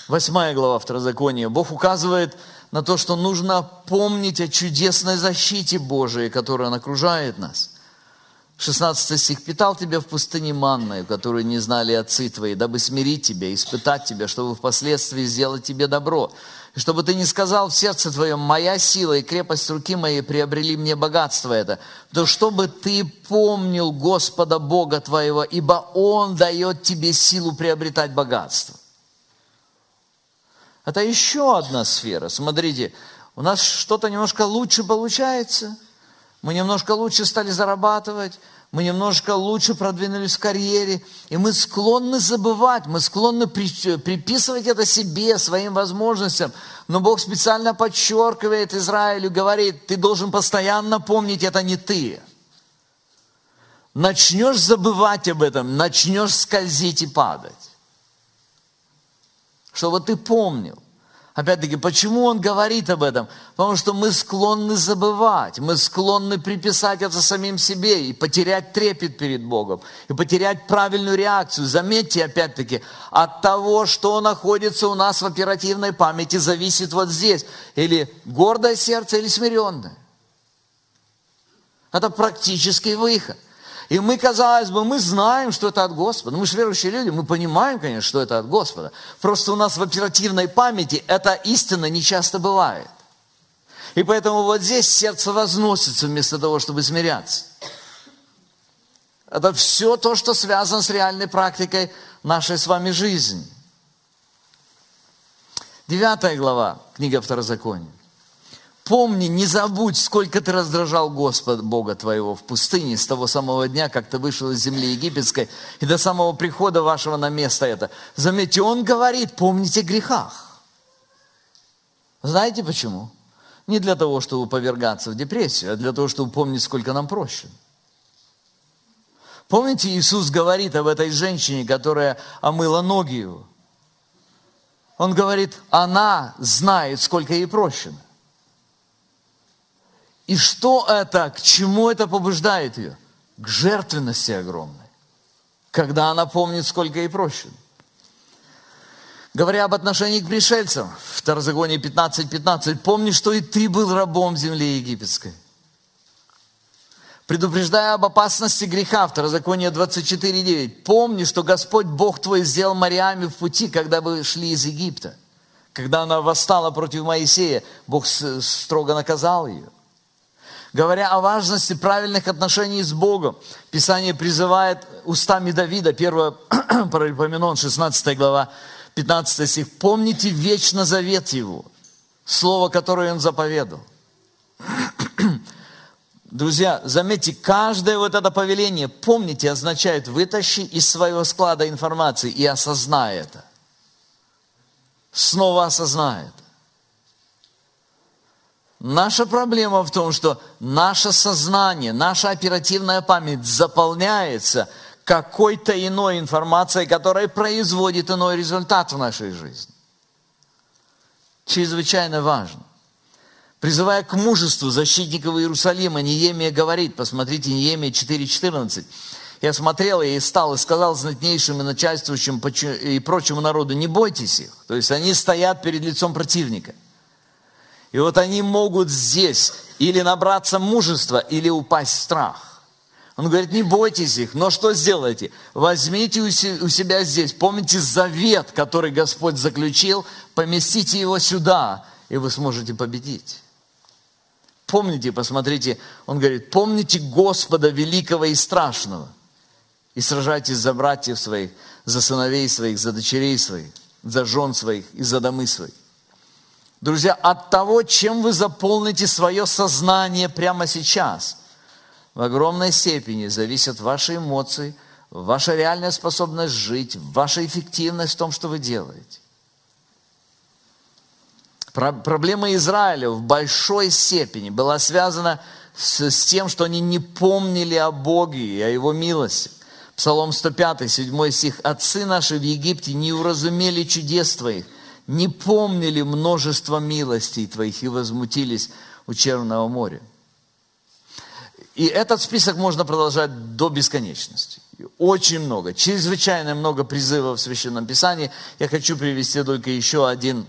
8 глава Второзакония, Бог указывает на то, что нужно помнить о чудесной защите Божией, которая окружает нас. 16 стих. «Питал тебя в пустыне манною, которую не знали отцы твои, дабы смирить тебя, испытать тебя, чтобы впоследствии сделать тебе добро. И чтобы ты не сказал в сердце твоем, моя сила и крепость руки моей приобрели мне богатство это. То чтобы ты помнил Господа Бога твоего, ибо Он дает тебе силу приобретать богатство». Это еще одна сфера. Смотрите, у нас что-то немножко лучше получается. Мы немножко лучше стали зарабатывать, мы немножко лучше продвинулись в карьере, и мы склонны забывать, мы склонны приписывать это себе, своим возможностям. Но Бог специально подчеркивает Израилю, говорит, ты должен постоянно помнить, это не ты. Начнешь забывать об этом, начнешь скользить и падать. Чтобы ты помнил. Опять-таки, почему он говорит об этом? Потому что мы склонны забывать, мы склонны приписать это самим себе и потерять трепет перед Богом, и потерять правильную реакцию. Заметьте, опять-таки, от того, что находится у нас в оперативной памяти, зависит вот здесь. Или гордое сердце, или смиренное. Это практический выход. И мы, казалось бы, мы знаем, что это от Господа. Мы же верующие люди, мы понимаем, конечно, что это от Господа. Просто у нас в оперативной памяти эта истина нечасто бывает. И поэтому вот здесь сердце возносится вместо того, чтобы смиряться. Это все то, что связано с реальной практикой нашей с вами жизни. 9 глава книги Второзакония. «Помни, не забудь, сколько ты раздражал Господа Бога твоего в пустыне с того самого дня, как ты вышел из земли египетской, и до самого прихода вашего на место это». Заметьте, он говорит, помните о грехах. Знаете почему? Не для того, чтобы повергаться в депрессию, а для того, чтобы помнить, сколько нам прощено. Помните, Иисус говорит об этой женщине, которая омыла ноги его? Он говорит, она знает, сколько ей прощено. И что это, к чему это побуждает ее? К жертвенности огромной, когда она помнит, сколько ей прощено. Говоря об отношении к пришельцам, Второзаконие 15:15, «Помни, что и ты был рабом земли египетской». Предупреждая об опасности греха, Второзаконие 24:9, «Помни, что Господь Бог твой сделал морями в пути, когда вы шли из Египта». Когда она восстала против Моисея, Бог строго наказал ее. Говоря о важности правильных отношений с Богом, Писание призывает устами Давида, 1 Паралипоменон, 16 глава, 15 стих. «Помните вечно завет его, слово, которое он заповедал». Друзья, заметьте, каждое вот это повеление, помните, означает вытащи из своего склада информации и осознай это. Снова осознай это. Наша проблема в том, что наше сознание, наша оперативная память заполняется какой-то иной информацией, которая производит иной результат в нашей жизни. Чрезвычайно важно. Призывая к мужеству защитников Иерусалима, Неемия говорит, посмотрите, Неемия 4:14. «Я смотрел и стал, и сказал знатнейшим и начальствующим и прочему народу, не бойтесь их». То есть они стоят перед лицом противника. И вот они могут здесь или набраться мужества, или упасть в страх. Он говорит, не бойтесь их, но что сделайте? Возьмите у себя здесь, помните завет, который Господь заключил, поместите его сюда, и вы сможете победить. Помните, посмотрите, он говорит, помните Господа великого и страшного, и сражайтесь за братьев своих, за сыновей своих, за дочерей своих, за жен своих и за домы своих. Друзья, от того, чем вы заполните свое сознание прямо сейчас, в огромной степени зависят ваши эмоции, ваша реальная способность жить, ваша эффективность в том, что вы делаете. Проблема Израиля в большой степени была связана с тем, что они не помнили о Боге и о Его милости. Псалом 105, 7 стих. «Отцы наши в Египте не уразумели чудес Твоих, не помнили множество милостей Твоих и возмутились у Черного моря». И этот список можно продолжать до бесконечности. Очень много, чрезвычайно много призывов в Священном Писании. Я хочу привести только еще один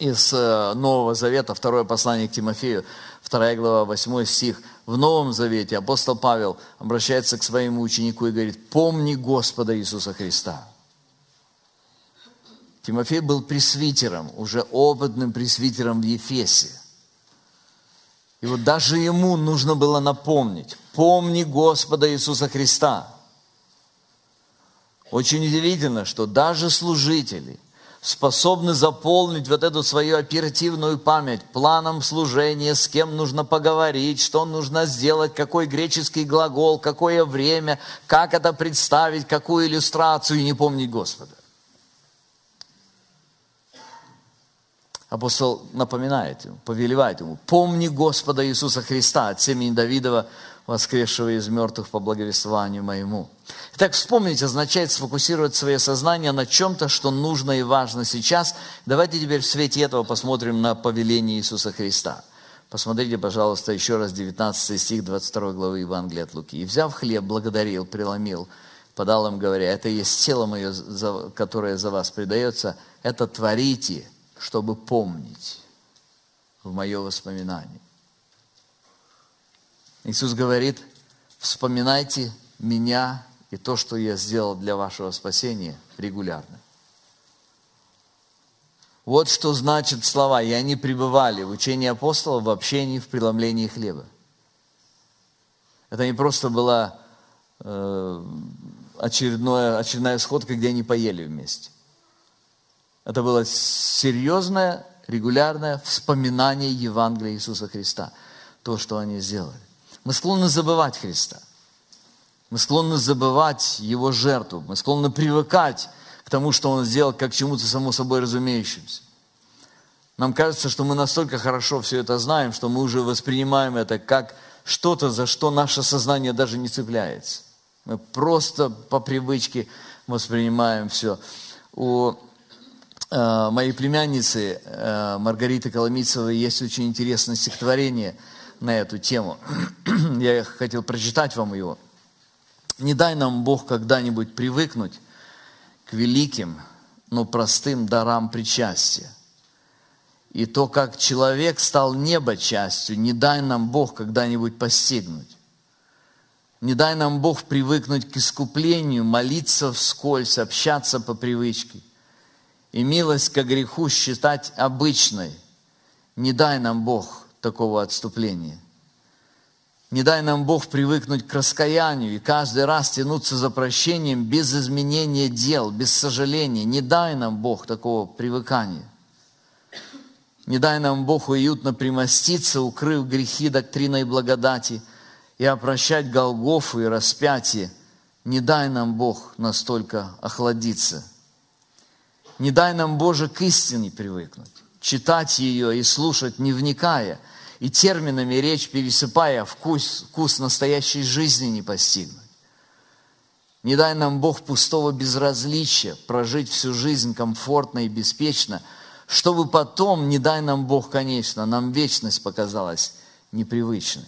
из Нового Завета, второе послание к Тимофею, 2 глава, 8 стих. В Новом Завете апостол Павел обращается к своему ученику и говорит, «Помни Господа Иисуса Христа». Тимофей был пресвитером, уже опытным пресвитером в Ефесе. И вот даже ему нужно было напомнить, «Помни Господа Иисуса Христа». Очень удивительно, что даже служители способны заполнить вот эту свою оперативную память планом служения, с кем нужно поговорить, что нужно сделать, какой греческий глагол, какое время, как это представить, какую иллюстрацию, и не помнить Господа. Апостол напоминает ему, повелевает ему, «Помни Господа Иисуса Христа от семени Давидова, воскресшего из мертвых по благовествованию моему». Итак, вспомнить означает сфокусировать свое сознание на чем-то, что нужно и важно сейчас. Давайте теперь в свете этого посмотрим на повеление Иисуса Христа. Посмотрите, пожалуйста, еще раз 19 стих 22 главы Евангелия от Луки. «И взяв хлеб, благодарил, преломил, подал им, говоря, это есть тело мое, которое за вас предается, это творите, чтобы помнить в мое воспоминание». Иисус говорит, вспоминайте меня и то, что я сделал для вашего спасения регулярно. Вот что значит слова, и они пребывали в учении апостолов, в общении, в преломлении хлеба. Это не просто была очередная сходка, где они поели вместе. Это было серьезное, регулярное вспоминание Евангелия Иисуса Христа, то, что они сделали. Мы склонны забывать Христа. Мы склонны забывать Его жертву. Мы склонны привыкать к тому, что Он сделал, как к чему-то само собой разумеющимся. Нам кажется, что мы настолько хорошо все это знаем, что мы уже воспринимаем это как что-то, за что наше сознание даже не цепляется. Мы просто по привычке воспринимаем все. У моей племянницы Маргариты Коломийцевой есть очень интересное стихотворение на эту тему. Я хотел прочитать вам его. «Не дай нам, Бог, когда-нибудь привыкнуть к великим, но простым дарам причастия. И то, как человек стал неба частью, не дай нам, Бог, когда-нибудь постигнуть. Не дай нам, Бог, привыкнуть к искуплению, молиться вскользь, общаться по привычке. И милость ко греху считать обычной. Не дай нам, Бог, такого отступления. Не дай нам, Бог, привыкнуть к раскаянию и каждый раз тянуться за прощением без изменения дел, без сожаления. Не дай нам, Бог, такого привыкания. Не дай нам, Бог, уютно примоститься, укрыв грехи доктриной благодати, и опрощать Голгофу и распятие. Не дай нам, Бог, настолько охладиться. Не дай нам, Боже, к истине привыкнуть, читать ее и слушать, не вникая, и терминами речь пересыпая, вкус настоящей жизни не постигнуть. Не дай нам, Бог, пустого безразличия, прожить всю жизнь комфортно и беспечно, чтобы потом, не дай нам, Бог, конечно, нам вечность показалась непривычной.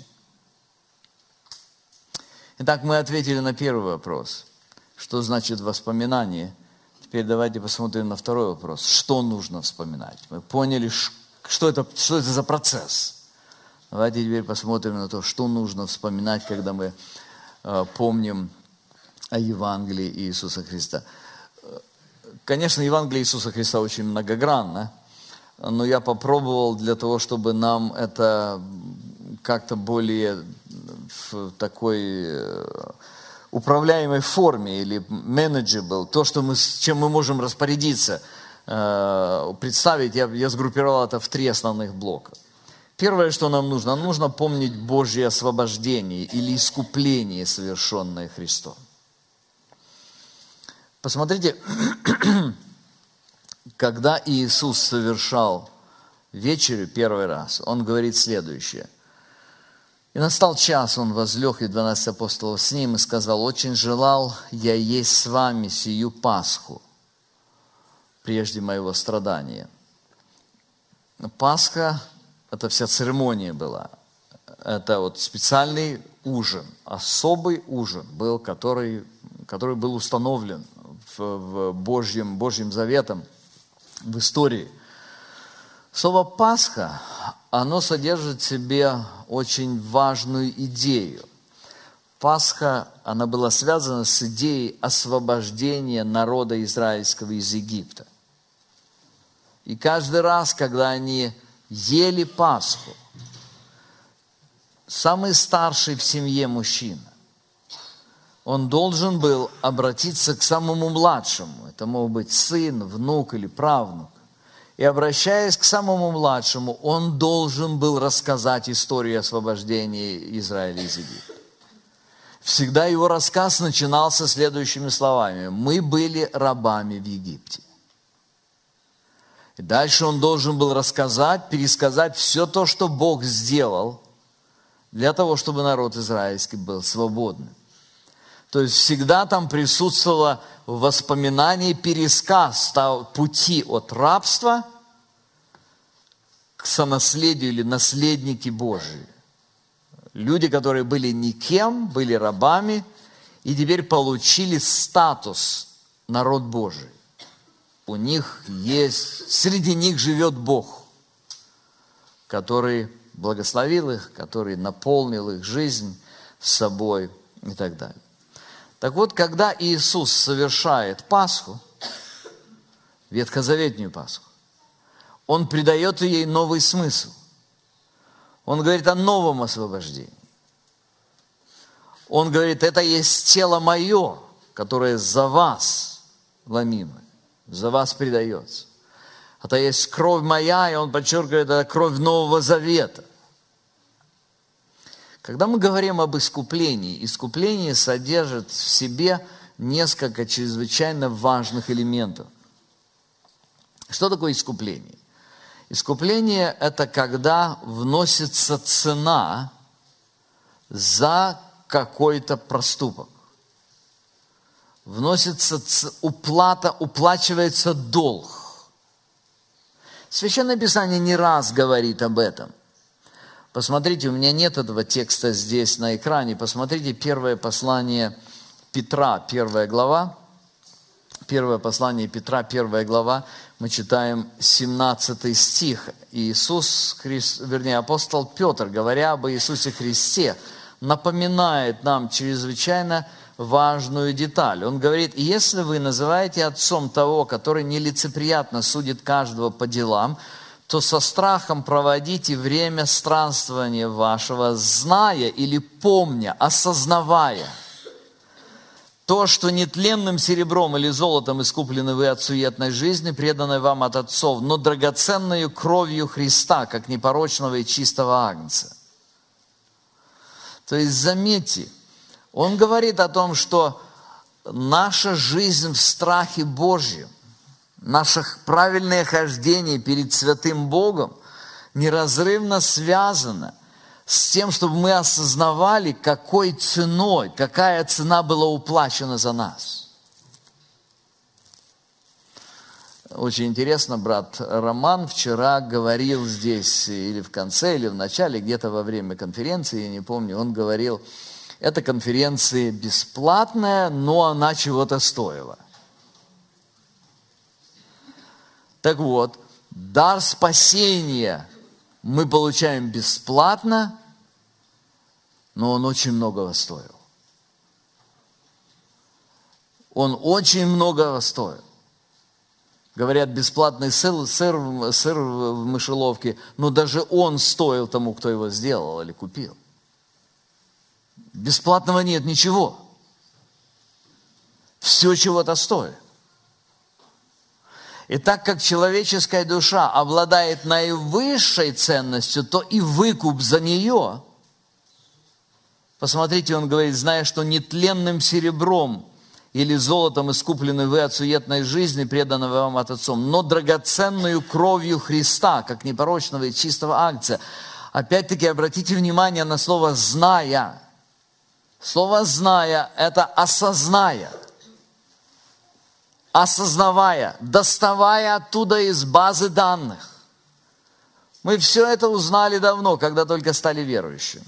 Итак, мы ответили на первый вопрос. Что значит воспоминание? Теперь давайте посмотрим на второй вопрос. Что нужно вспоминать? Мы поняли, что это за процесс. Давайте теперь посмотрим на то, что нужно вспоминать, когда мы помним о Евангелии Иисуса Христа. Конечно, Евангелие Иисуса Христа очень многогранно, но я попробовал для того, чтобы нам это как-то более в такой управляемой форме или manageable, то, что чем мы можем распорядиться, представить, я сгруппировал это в три основных блока. Первое, что нам нужно помнить Божье освобождение или искупление, совершенное Христом. Посмотрите, когда Иисус совершал вечерю первый раз, Он говорит следующее. «И настал час, Он возлег, и 12 апостолов с Ним, и сказал: «Очень желал я есть с вами сию Пасху, прежде моего страдания». Пасха – это вся церемония была. Это специальный ужин, особый ужин был, который был установлен в Божьим заветом в истории. Слово «Пасха», оно содержит в себе очень важную идею. Пасха, она была связана с идеей освобождения народа израильского из Египта. И каждый раз, когда они ели Пасху, самый старший в семье мужчина, он должен был обратиться к самому младшему. Это мог быть сын, внук или правнук. И обращаясь к самому младшему, он должен был рассказать историю освобождения Израиля из Египта. Всегда его рассказ начинался следующими словами: «Мы были рабами в Египте». И дальше он должен был пересказать все то, что Бог сделал для того, чтобы народ израильский был свободным. То есть всегда там присутствовало в воспоминании пересказ пути от рабства к сонаследию или наследники Божии. Люди, которые были никем, были рабами, и теперь получили статус народ Божий. Среди них живет Бог, который благословил их, который наполнил их жизнь собой и так далее. Так вот, когда Иисус совершает Пасху, ветхозаветную Пасху, Он придает ей новый смысл. Он говорит о новом освобождении. Он говорит: это есть тело мое, которое за вас ломимо, за вас предается. Это есть кровь моя, и Он подчеркивает, это кровь Нового Завета. Когда мы говорим об искуплении, искупление содержит в себе несколько чрезвычайно важных элементов. Что такое искупление? Искупление – это когда вносится цена за какой-то проступок. Вносится уплата, уплачивается долг. Священное Писание не раз говорит об этом. Посмотрите, у меня нет этого текста здесь на экране. Посмотрите первое послание Петра, 1 глава. Первое послание Петра, 1 глава. Мы читаем 17 стих. Апостол Петр, говоря об Иисусе Христе, напоминает нам чрезвычайно важную деталь. Он говорит: «Если вы называете отцом того, который нелицеприятно судит каждого по делам, то со страхом проводите время странствования вашего, зная или помня, осознавая то, что нетленным серебром или золотом искуплены вы от суетной жизни, преданной вам от отцов, но драгоценную кровью Христа, как непорочного и чистого агнца. То есть, заметьте, он говорит о том, что наша жизнь в страхе Божьем, наше правильное хождение перед святым Богом неразрывно связано с тем, чтобы мы осознавали, какой ценой, какая цена была уплачена за нас. Очень интересно, брат Роман вчера говорил здесь, или в конце, или в начале, где-то во время конференции, я не помню, он говорил, эта конференция бесплатная, но она чего-то стоила. Так вот, дар спасения мы получаем бесплатно, но он очень многого стоил. Он очень многого стоил. Говорят, бесплатный сыр в мышеловке, но даже он стоил тому, кто его сделал или купил. Бесплатного нет ничего. Все чего-то стоит. И так как человеческая душа обладает наивысшей ценностью, то и выкуп за нее. Посмотрите, он говорит, зная, что нетленным серебром или золотом искуплены вы от суетной жизни, преданного вам от отцов, но драгоценную кровью Христа, как непорочного и чистого агнца. Опять-таки, обратите внимание на слово «зная». Слово «зная» – это «осозная». Осознавая, доставая оттуда из базы данных. Мы все это узнали давно, когда только стали верующими.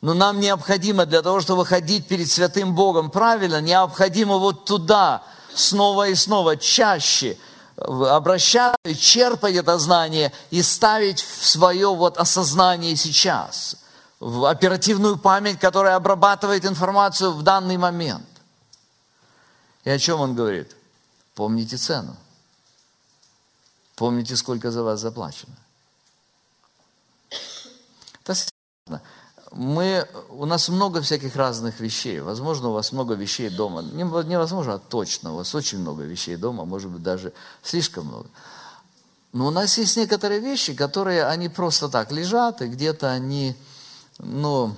Но нам необходимо для того, чтобы ходить перед святым Богом правильно, необходимо вот туда снова и снова, чаще обращаться, черпать это знание и ставить в свое вот осознание сейчас, в оперативную память, которая обрабатывает информацию в данный момент. И о чем он говорит? Помните цену. Помните, сколько за вас заплачено. Это серьезно. У нас много всяких разных вещей. Возможно, у вас много вещей дома. Невозможно, а точно. У вас очень много вещей дома, может быть, даже слишком много. Но у нас есть некоторые вещи, которые, они просто так лежат, и где-то они, не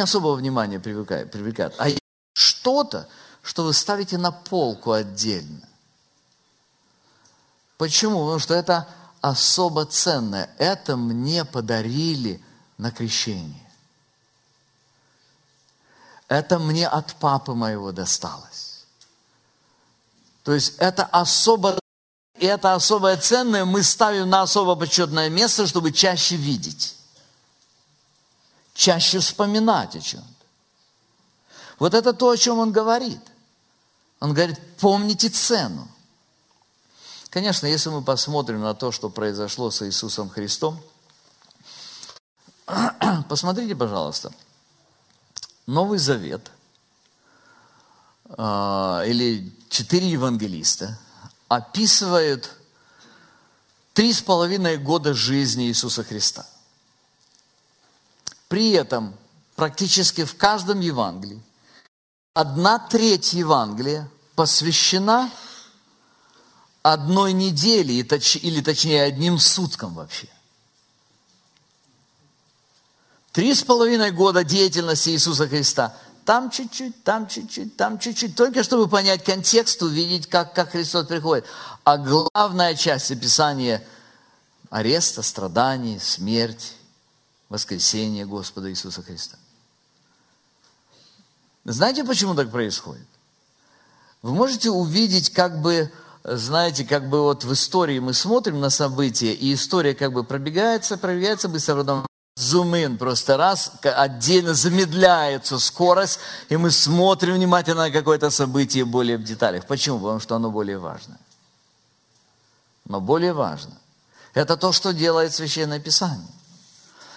особого внимания привлекают. А что-то, что вы ставите на полку отдельно. Почему? Потому что это особо ценное. Это мне подарили на крещение. Это мне от папы моего досталось. То есть это особое ценное мы ставим на особо почетное место, чтобы чаще видеть. Чаще вспоминать о чем-то. Вот это то, о чем он говорит. Он говорит, помните цену. Конечно, если мы посмотрим на то, что произошло с Иисусом Христом, посмотрите, пожалуйста, Новый Завет, или 4 евангелиста, описывают 3,5 года жизни Иисуса Христа. При этом практически в каждом Евангелии 1/3 Евангелия посвящена одной неделе, или точнее, одним суткам вообще. 3,5 года деятельности Иисуса Христа. Там чуть-чуть, там чуть-чуть, там чуть-чуть. Только чтобы понять контекст, увидеть, как Христос приходит. А главная часть описания ареста, страданий, смерти, воскресения Господа Иисуса Христа. Знаете, почему так происходит? Вы можете увидеть, вот в истории мы смотрим на события, и история пробегается быстро, потом зум-ин, просто раз, отдельно замедляется скорость, и мы смотрим внимательно на какое-то событие более в деталях. Почему? Потому что оно более важно. Но более важно. Это то, что делает Священное Писание.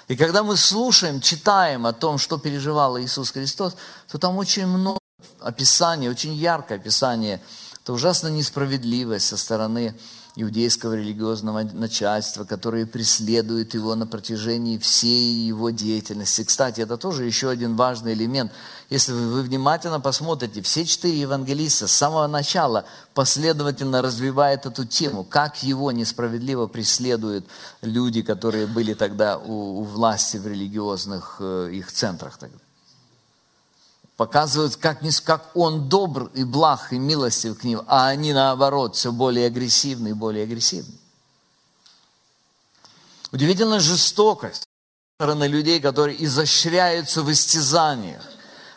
И когда мы слушаем, читаем о том, что переживал Иисус Христос, то там очень много описаний, очень яркое описание Это ужасная несправедливость со стороны иудейского религиозного начальства, которое преследует его на протяжении всей его деятельности. Кстати, это тоже еще один важный элемент. Если вы внимательно посмотрите, все четыре евангелиста с самого начала последовательно развивают эту тему, как его несправедливо преследуют люди, которые были тогда у власти в религиозных их центрах тогда. Показывают, как он добр и благ и милостив к ним, а они, наоборот, все более агрессивны и более агрессивны. Удивительная жестокость со стороны людей, которые изощряются в истязаниях,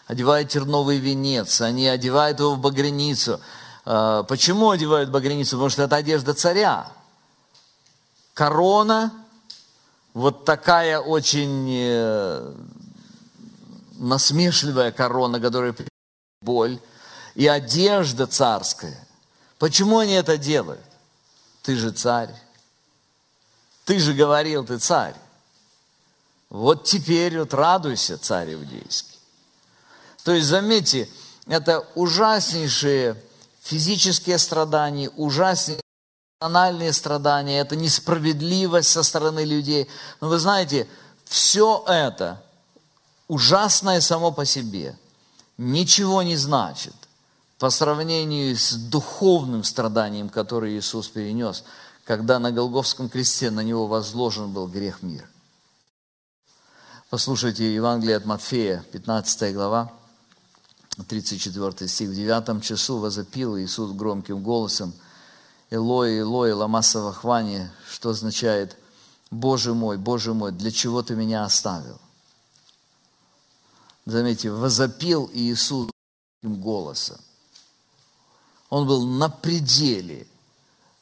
одевают терновый венец, они одевают его в багряницу. Почему одевают багряницу? Потому что это одежда царя. Корона, вот такая очень... насмешливая корона, которая приносит боль, и одежда царская. Почему они это делают? Ты же царь. Ты же говорил, ты царь. Вот теперь вот радуйся, царь иудейский. То есть, заметьте, это ужаснейшие физические страдания, ужаснейшие эмоциональные страдания, это несправедливость со стороны людей. Но вы знаете, все это ужасное само по себе ничего не значит по сравнению с духовным страданием, которое Иисус перенес, когда на Голгофском кресте на него возложен был грех мира. Послушайте Евангелие от Матфея, 15 глава, 34 стих. В 9 часу возопил Иисус громким голосом: «Элои, Элои, лама савахвани», что означает: Боже мой, для чего ты меня оставил?» Заметьте, возопил Иисус голосом. Он был на пределе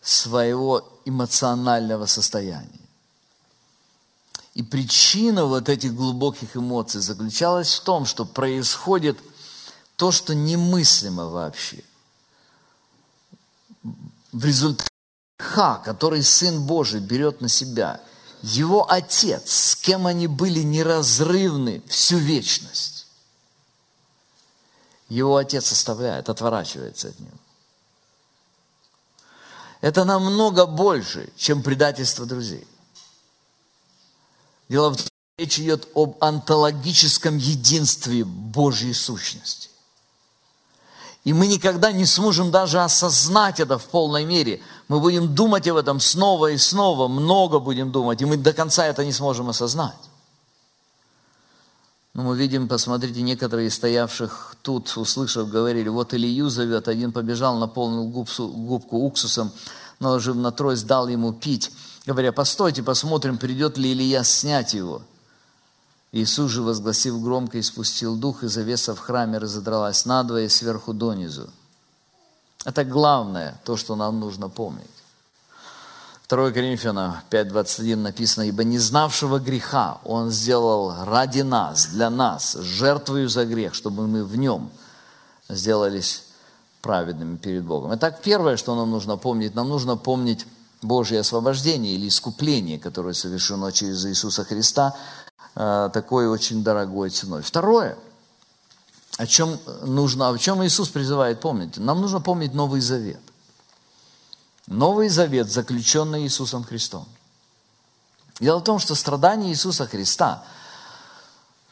своего эмоционального состояния. И причина вот этих глубоких эмоций заключалась в том, что происходит то, что немыслимо вообще. В результате греха, который Сын Божий берет на себя, его отец, с кем они были неразрывны всю вечность, его отец оставляет, отворачивается от него. Это намного больше, чем предательство друзей. Дело в том, что речь идет об онтологическом единстве Божьей сущности. И мы никогда не сможем даже осознать это в полной мере. Мы будем думать об этом снова и снова, много будем думать, и мы до конца это не сможем осознать. Но мы видим, посмотрите, некоторые из стоявших тут, услышав, говорили: «Вот Илью зовет». Один побежал, наполнил губку уксусом, наложив на трость, дал ему пить, говоря: «Постойте, посмотрим, придет ли Илия снять его». Иисус же, возгласив громко, испустил дух, и завеса в храме разодралась надвое сверху донизу. Это главное, то, что нам нужно помнить. 2 Коринфянам 5:21 написано: «Ибо не знавшего греха Он сделал ради нас, для нас, жертвою за грех, чтобы мы в Нем сделались праведными перед Богом». Итак, первое, что нам нужно помнить Божье освобождение или искупление, которое совершено через Иисуса Христа, такой очень дорогой ценой. Второе, о чем Иисус призывает помнить. Нам нужно помнить Новый Завет. Новый Завет, заключенный Иисусом Христом. Дело в том, что страдания Иисуса Христа,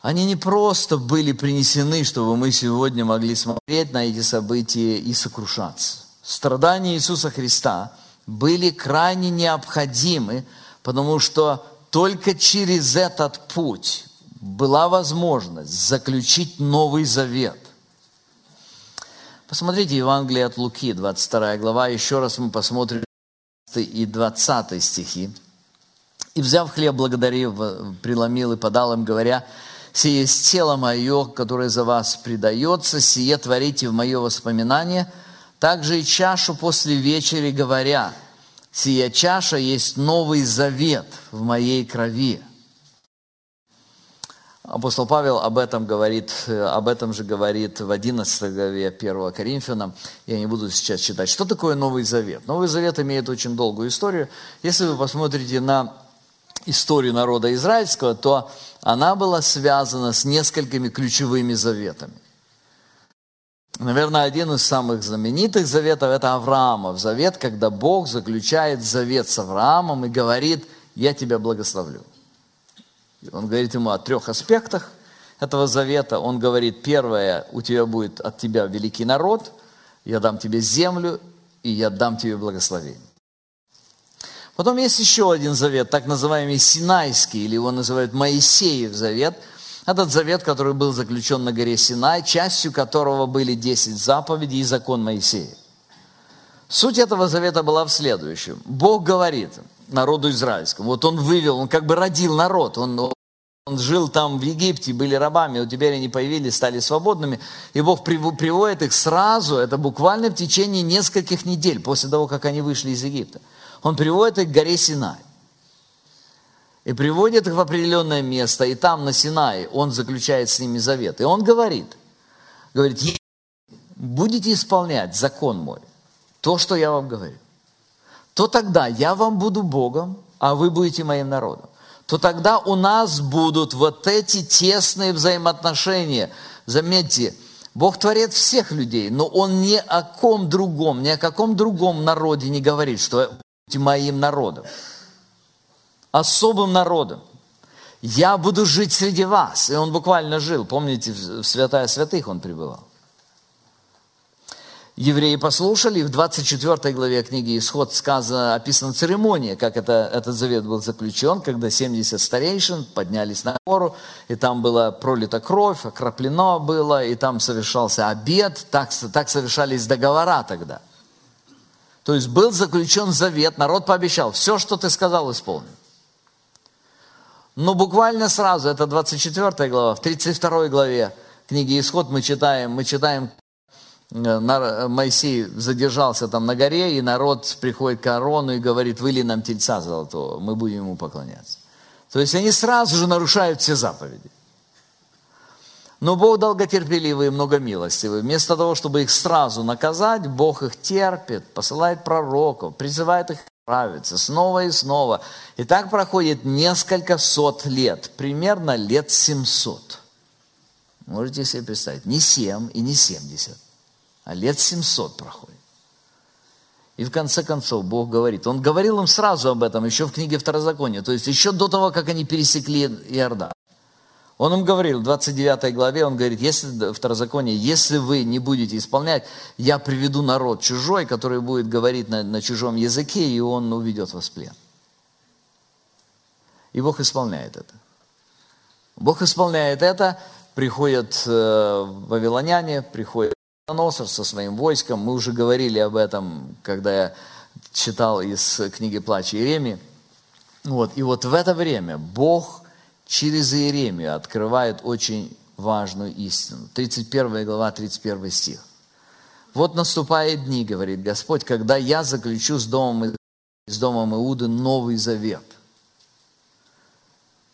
они не просто были принесены, чтобы мы сегодня могли смотреть на эти события и сокрушаться. Страдания Иисуса Христа были крайне необходимы, потому что только через этот путь была возможность заключить Новый Завет. Посмотрите Евангелие от Луки, 22 глава. Еще раз мы посмотрим 19 и 20 стихи. «И, взяв хлеб, благодарив, преломил и подал им, говоря: «Сие есть тело мое, которое за вас предается, сие творите в мое воспоминание». Также и чашу после вечери, говоря: «Сия чаша есть новый завет в моей крови». Апостол Павел об этом же говорит в 11 главе 1 Коринфянам. Я не буду сейчас читать. Что такое Новый Завет? Новый Завет имеет очень долгую историю. Если вы посмотрите на историю народа израильского, то она была связана с несколькими ключевыми заветами. наверное, один из самых знаменитых заветов – это Авраамов завет, когда Бог заключает завет с Авраамом и говорит: «Я тебя благословлю». Он говорит ему о трех аспектах этого завета. Он говорит: первое, у тебя будет от тебя великий народ, я дам тебе землю, и я дам тебе благословение. Потом есть еще один завет, так называемый Синайский, или его называют Моисеев завет. Этот завет, который был заключен на горе Синай, частью которого были 10 заповедей и закон Моисея. Суть этого завета была в следующем. Бог говорит народу израильскому, вот он вывел, он как бы родил народ, он жил там в Египте, были рабами, вот теперь они появились, стали свободными, и Бог приводит их сразу, это буквально в течение нескольких недель после того, как они вышли из Египта. Он приводит их к горе Синай. И приводит их в определенное место, и там, на Синае, он заключает с ними завет. И он говорит, если будете исполнять закон мой, то, что я вам говорю, то тогда я вам буду Богом, а вы будете моим народом. То тогда у нас будут вот эти тесные взаимоотношения. Заметьте, Бог творит всех людей, но Он ни о каком другом народе не говорит, что вы будете моим народом. Особым народом. Я буду жить среди вас. И он буквально жил. Помните, в святая святых он пребывал. Евреи послушали, и в 24 главе книги «Исход» сказано, описана церемония, как этот завет был заключен, когда 70 старейшин поднялись на гору, и там была пролита кровь, окроплено было, и там совершался обет, так совершались договора тогда. То есть был заключен завет, народ пообещал, все, что ты сказал, исполнил. Но буквально сразу, это 24 глава, в 32 главе книги «Исход» мы читаем, Моисей задержался там на горе, и народ приходит к Аарону и говорит: «Выли нам тельца золотого, мы будем ему поклоняться». То есть они сразу же нарушают все заповеди. Но Бог долготерпеливый и многомилостивый. Вместо того, чтобы их сразу наказать, Бог их терпит, посылает пророков, призывает их правиться снова и снова. И так проходит несколько сот лет, примерно лет 700. Можете себе представить, не 7 и не 70, а лет 700 проходит. И в конце концов Бог говорит, Он говорил им сразу об этом, еще в книге Второзакония, то есть еще до того, как они пересекли Иордан. Он им говорил, в 29 главе, он говорит, если вы не будете исполнять, я приведу народ чужой, который будет говорить на чужом языке, и он уведет вас в плен. И Бог исполняет это. Бог исполняет это, приходят вавилоняне, приходит Навуходоносор со своим войском. Мы уже говорили об этом, когда я читал из книги «Плач Иеремии». Вот. И вот в это время Бог через Иеремию открывает очень важную истину. 31 глава, 31 стих. «Вот наступают дни, — говорит Господь, — когда я заключу с домом Иуды новый завет.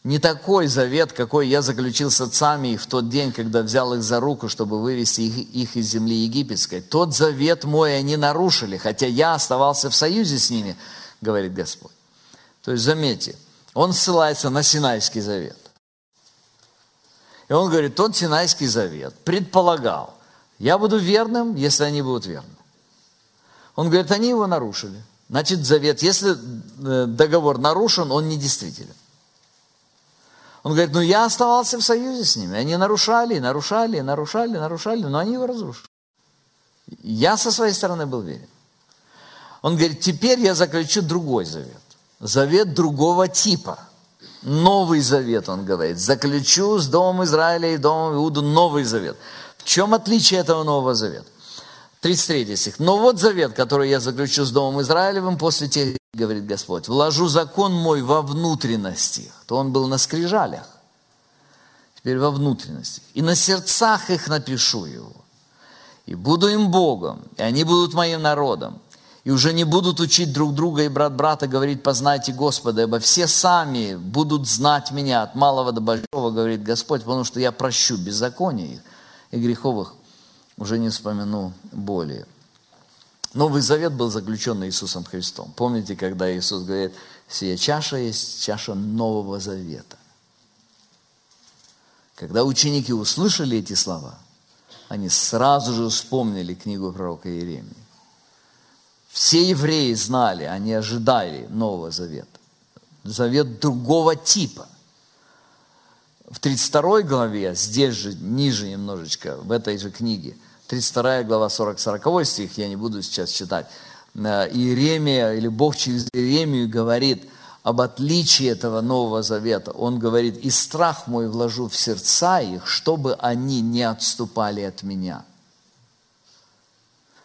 Не такой завет, какой я заключил с отцами их в тот день, когда взял их за руку, чтобы вывести их из земли египетской. Тот завет мой они нарушили, хотя я оставался в союзе с ними, — говорит Господь». То есть, заметьте, он ссылается на Синайский завет. И он говорит, тот Синайский завет предполагал, я буду верным, если они будут верны. Он говорит, они его нарушили. Значит, завет, если договор нарушен, он недействителен. Он говорит, я оставался в союзе с ними. Они нарушали, но они его разрушили. Я со своей стороны был верен. Он говорит, теперь я заключу другой завет. Завет другого типа. Новый завет, он говорит. Заключу с Домом Израиля и Домом Иуды новый завет. В чем отличие этого нового завета? 33 стих. Но вот завет, который я заключу с Домом Израилевым после тех, говорит Господь, вложу закон мой во внутренности. То он был на скрижалях. Теперь во внутренности. И на сердцах их напишу его. И буду им Богом, и они будут моим народом. И уже не будут учить друг друга и брат брата говорить, познайте Господа, ибо все сами будут знать меня от малого до большого, говорит Господь, потому что я прощу беззаконие их, и греховых уже не вспомяну более. Новый завет был заключен Иисусом Христом. Помните, когда Иисус говорит, сия чаша есть чаша нового завета. Когда ученики услышали эти слова, они сразу же вспомнили книгу пророка Иеремии. Все евреи знали, они ожидали Нового Завета. Завет другого типа. В 32 главе, здесь же, ниже немножечко, в этой же книге, 32 глава, 40-40 стих, я не буду сейчас читать, Иеремия, или Бог через Иеремию говорит об отличии этого Нового Завета. Он говорит: «И страх мой вложу в сердца их, чтобы они не отступали от меня».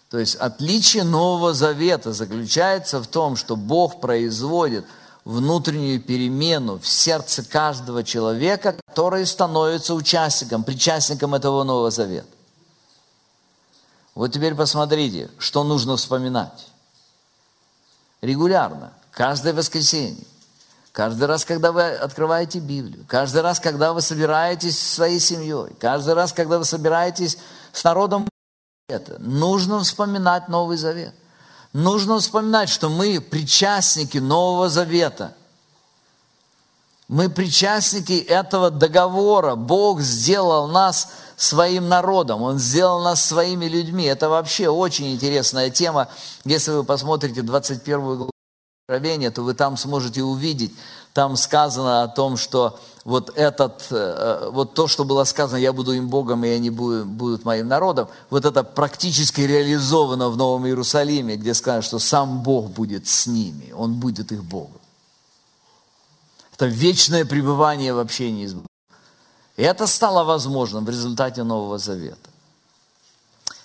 То есть отличие Нового Завета заключается в том, что Бог производит внутреннюю перемену в сердце каждого человека, который становится участником, причастником этого Нового Завета. Вот теперь посмотрите, что нужно вспоминать. Регулярно, каждое воскресенье, каждый раз, когда вы открываете Библию, каждый раз, когда вы собираетесь со своей семьей, каждый раз, когда вы собираетесь с народом Завета, нужно вспоминать Новый Завет. Нужно вспоминать, что мы причастники Нового Завета. Мы причастники этого договора. Бог сделал нас своим народом, Он сделал нас своими людьми. Это вообще очень интересная тема. Если вы посмотрите 21 главу Откровения, то вы там сможете увидеть, там сказано о том, что вот то, что было сказано, я буду им Богом, и они будут моим народом, вот это практически реализовано в Новом Иерусалиме, где сказано, что сам Бог будет с ними, Он будет их Богом. Это вечное пребывание в общении с Богом. И это стало возможным в результате Нового Завета.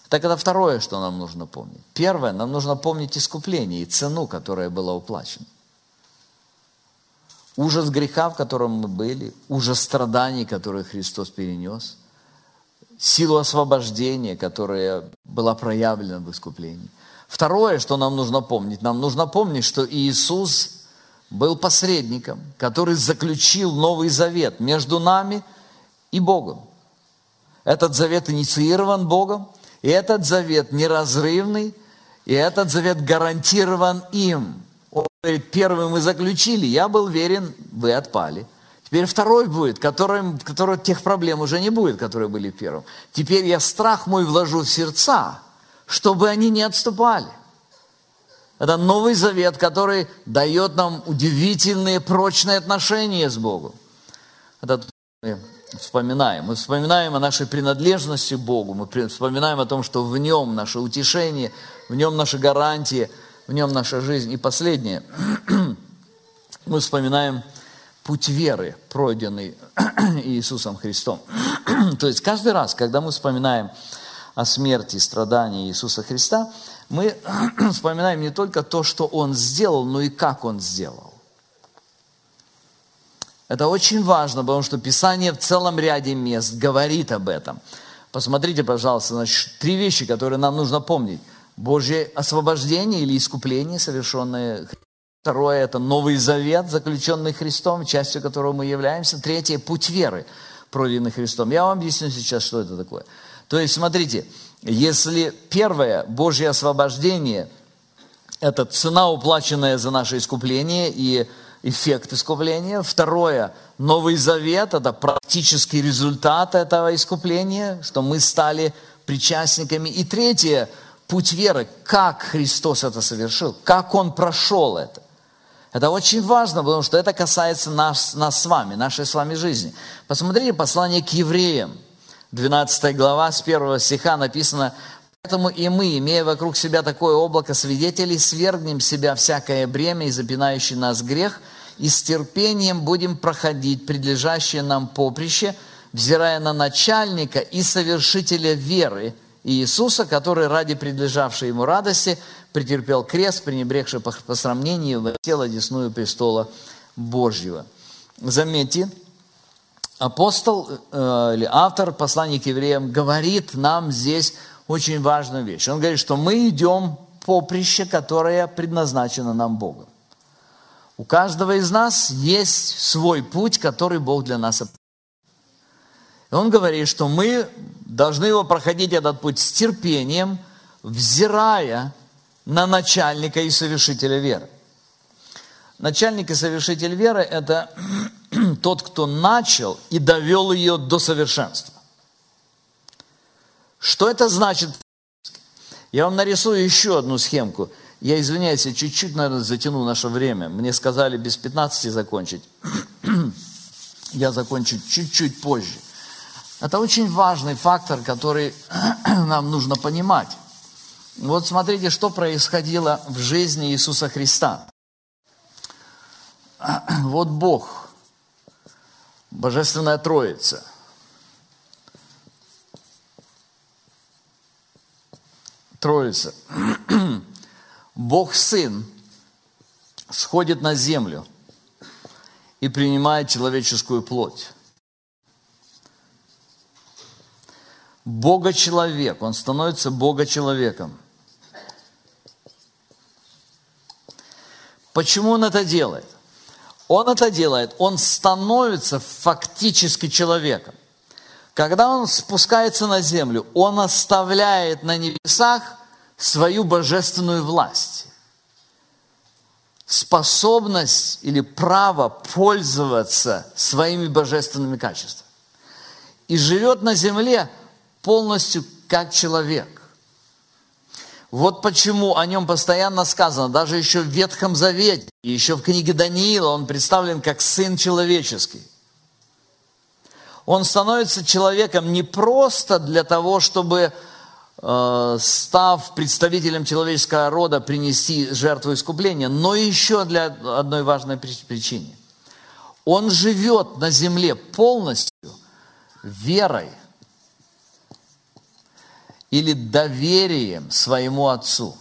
Так это второе, что нам нужно помнить. Первое, нам нужно помнить искупление и цену, которая была уплачена. Ужас греха, в котором мы были, ужас страданий, которые Христос перенес, силу освобождения, которая была проявлена в искуплении. Второе, что нам нужно помнить, что Иисус был посредником, который заключил Новый Завет между нами и Богом. Этот завет инициирован Богом, и этот завет неразрывный, и этот завет гарантирован им. Он говорит: первый мы заключили, я был верен, вы отпали. Теперь второй будет, которого тех проблем уже не будет, которые были в первом. Теперь я страх мой вложу в сердца, чтобы они не отступали. Это Новый Завет, который дает нам удивительные прочные отношения с Богом. Это мы вспоминаем. Мы вспоминаем о нашей принадлежности к Богу, мы вспоминаем о том, что в Нем наше утешение, в Нем наши гарантии, в Нем наша жизнь. И последнее, мы вспоминаем путь веры, пройденный Иисусом Христом. То есть каждый раз, когда мы вспоминаем о смерти и страдании Иисуса Христа, мы вспоминаем не только то, что Он сделал, но и как Он сделал. Это очень важно, потому что Писание в целом ряде мест говорит об этом. Посмотрите, пожалуйста, значит, три вещи, которые нам нужно помнить. Божье освобождение или искупление, совершенное Христом. Второе – это Новый Завет, заключенный Христом, частью которого мы являемся. Третье – путь веры, пройденный Христом. Я вам объясню сейчас, что это такое. То есть, смотрите, если первое – Божье освобождение – это цена, уплаченная за наше искупление и эффект искупления. Второе – Новый Завет – это практический результат этого искупления, что мы стали причастниками. И третье – путь веры, как Христос это совершил, как Он прошел это. Это очень важно, потому что это касается нас с вами, нашей с вами жизни. Посмотрите послание к евреям, 12 глава, с 1 стиха написано: «Поэтому и мы, имея вокруг себя такое облако свидетелей, свергнем с себя всякое бремя и запинающий нас грех, и с терпением будем проходить предлежащее нам поприще, взирая на начальника и совершителя веры, Иисуса, который ради предлежавшей ему радости претерпел крест, пренебрегший по сравнению сел одесную престола Божьего». Заметьте, апостол или автор послания к евреям говорит нам здесь очень важную вещь. Он говорит, что мы идем поприще, которое предназначено нам Богом. У каждого из нас есть свой путь, который Бог для нас определил. Он говорит, что мы должны его проходить, этот путь, с терпением, взирая на начальника и совершителя веры. Начальник и совершитель веры – это тот, кто начал и довел ее до совершенства. Что это значит? Я вам нарисую еще одну схемку. Я извиняюсь, я чуть-чуть, наверное, затяну наше время. Мне сказали без 15 закончить. Я закончу чуть-чуть позже. Это очень важный фактор, который нам нужно понимать. Вот смотрите, что происходило в жизни Иисуса Христа. Вот Бог, Божественная Троица. Троица. Бог Сын сходит на землю и принимает человеческую плоть. Бога-человек, Он становится Бога-человеком. Почему Он это делает? Он становится фактически человеком. Когда Он спускается на землю, Он оставляет на небесах свою божественную власть, способность или право пользоваться своими божественными качествами. И живет на земле полностью как человек. Вот почему о нем постоянно сказано, даже еще в Ветхом Завете, и еще в книге Даниила он представлен как Сын Человеческий. Он становится человеком не просто для того, чтобы, став представителем человеческого рода, принести жертву искупления, но еще для одной важной причины. Он живет на земле полностью верой или доверием своему Отцу.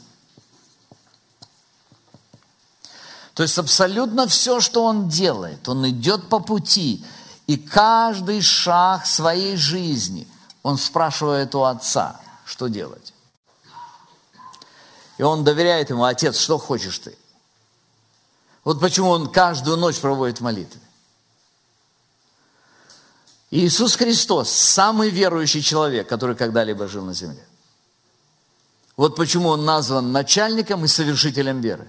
То есть абсолютно все, что он делает, он идет по пути. И каждый шаг своей жизни он спрашивает у Отца, что делать. И он доверяет ему: Отец, что хочешь ты? Вот почему он каждую ночь проводит молитвы. Иисус Христос – самый верующий человек, который когда-либо жил на земле. Вот почему он назван начальником и совершителем веры.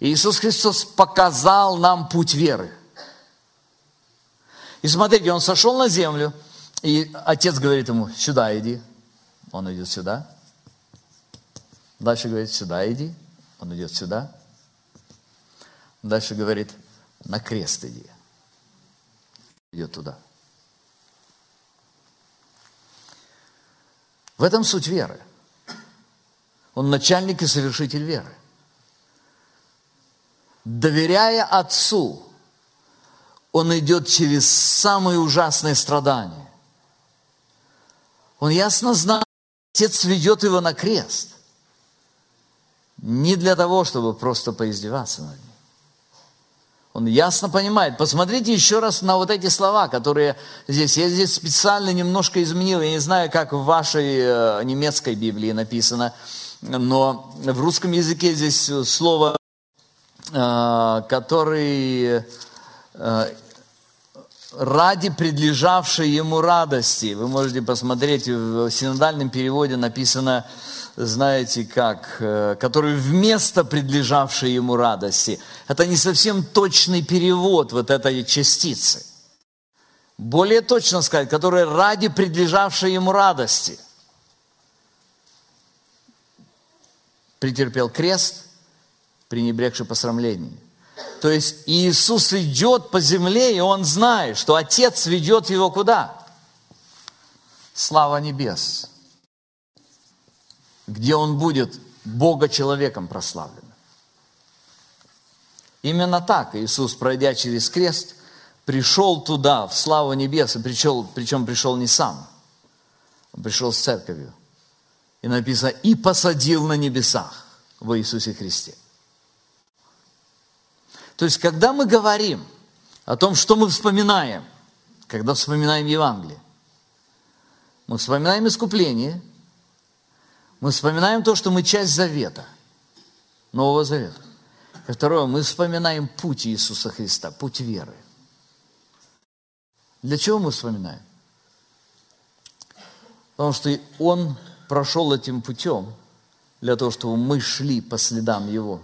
Иисус Христос показал нам путь веры. И смотрите, он сошел на землю, и Отец говорит ему: сюда иди. Он идет сюда. Дальше говорит: сюда иди. Он идет сюда. Дальше говорит: на крест иди. Идет туда. В этом суть веры. Он начальник и совершитель веры. Доверяя Отцу, он идет через самые ужасные страдания. Он ясно знает, что Отец ведет его на крест. Не для того, чтобы просто поиздеваться над ним. Он ясно понимает. Посмотрите еще раз на вот эти слова, которые здесь. Я здесь специально немножко изменил. Я не знаю, как в вашей немецкой Библии написано, но в русском языке здесь слово, который... ради предлежавшей ему радости. Вы можете посмотреть, в синодальном переводе написано, знаете как, который вместо предлежавшей ему радости. Это не совсем точный перевод вот этой частицы. Более точно сказать, который ради предлежавшей ему радости претерпел крест, пренебрегший посрамлением. То есть Иисус идет по земле, и Он знает, что Отец ведет Его куда? Слава небес. Где Он будет Бога-человеком прославлен. Именно так Иисус, пройдя через крест, пришел туда, в славу небес, и причем пришел не сам, Он пришел с церковью. И написано: «И посадил на небесах во Иисусе Христе». То есть, когда мы говорим о том, что мы вспоминаем, когда вспоминаем Евангелие, мы вспоминаем искупление, мы вспоминаем то, что мы часть завета, Нового Завета. И второе, мы вспоминаем путь Иисуса Христа, путь веры. Для чего мы вспоминаем? Потому что Он прошел этим путем для того, чтобы мы шли по следам Его.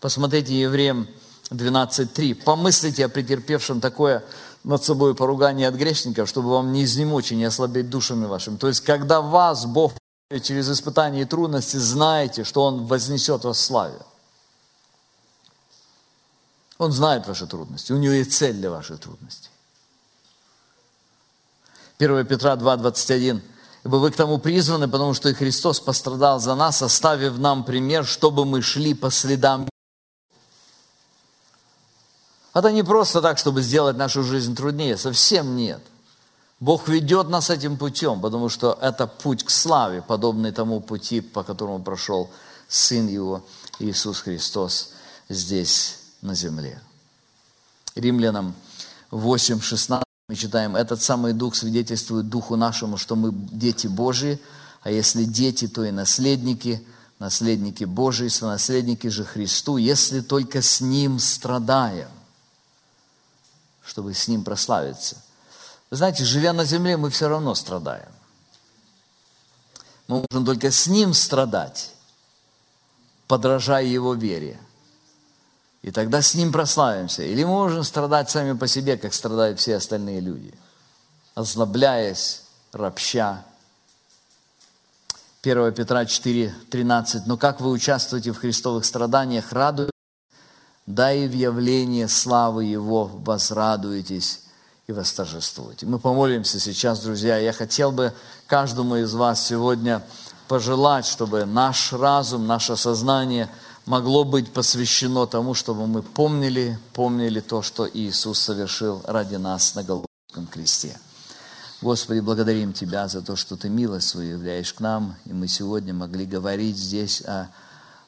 Посмотрите, Евреям 12:3. Помыслите о претерпевшем такое над собой поругание от грешников, чтобы вам не изнемочь и не ослабеть душами вашими. То есть, когда вас Бог через испытания и трудности, знаете, что Он вознесет вас в славе. Он знает ваши трудности, у Него есть цель для ваших трудностей. 1 Петра 2:21. «Ибо вы к тому призваны, потому что и Христос пострадал за нас, оставив нам пример, чтобы мы шли по следам». Это не просто так, чтобы сделать нашу жизнь труднее, совсем нет. Бог ведет нас этим путем, потому что это путь к славе, подобный тому пути, по которому прошел Сын Его, Иисус Христос, здесь, на земле. Римлянам 8:16 мы читаем, «Этот самый Дух свидетельствует Духу нашему, что мы дети Божии, а если дети, то и наследники, наследники Божии, сонаследники же Христу, если только с Ним страдаем, чтобы с Ним прославиться». Вы знаете, живя на земле, мы все равно страдаем. Мы можем только с Ним страдать, подражая Его вере. И тогда с Ним прославимся. Или мы можем страдать сами по себе, как страдают все остальные люди, озлобляясь, ропща. 1 Петра 4:13. «Но как вы участвуете в Христовых страданиях, радуйтесь, да и в явлении славы Его возрадуетесь и восторжествуйте». Мы помолимся сейчас, друзья. Я хотел бы каждому из вас сегодня пожелать, чтобы наш разум, наше сознание могло быть посвящено тому, чтобы мы помнили то, что Иисус совершил ради нас на Голгофском кресте. Господи, благодарим Тебя за то, что Ты милость свою являешь к нам, и мы сегодня могли говорить здесь о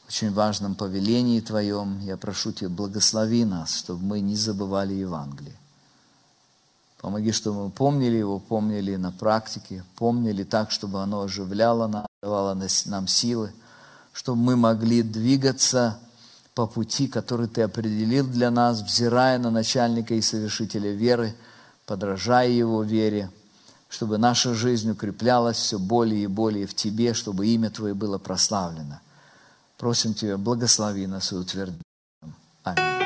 очень важном повелении Твоем. Я прошу Тебя, благослови нас, чтобы мы не забывали Евангелие. Помоги, чтобы мы помнили его, помнили на практике, помнили так, чтобы оно оживляло нас, давало нам силы, чтобы мы могли двигаться по пути, который Ты определил для нас, взирая на начальника и совершителя веры, подражая Его вере, чтобы наша жизнь укреплялась все более и более в Тебе, чтобы имя Твое было прославлено. Просим Тебя, благослови нас и утверди. Аминь.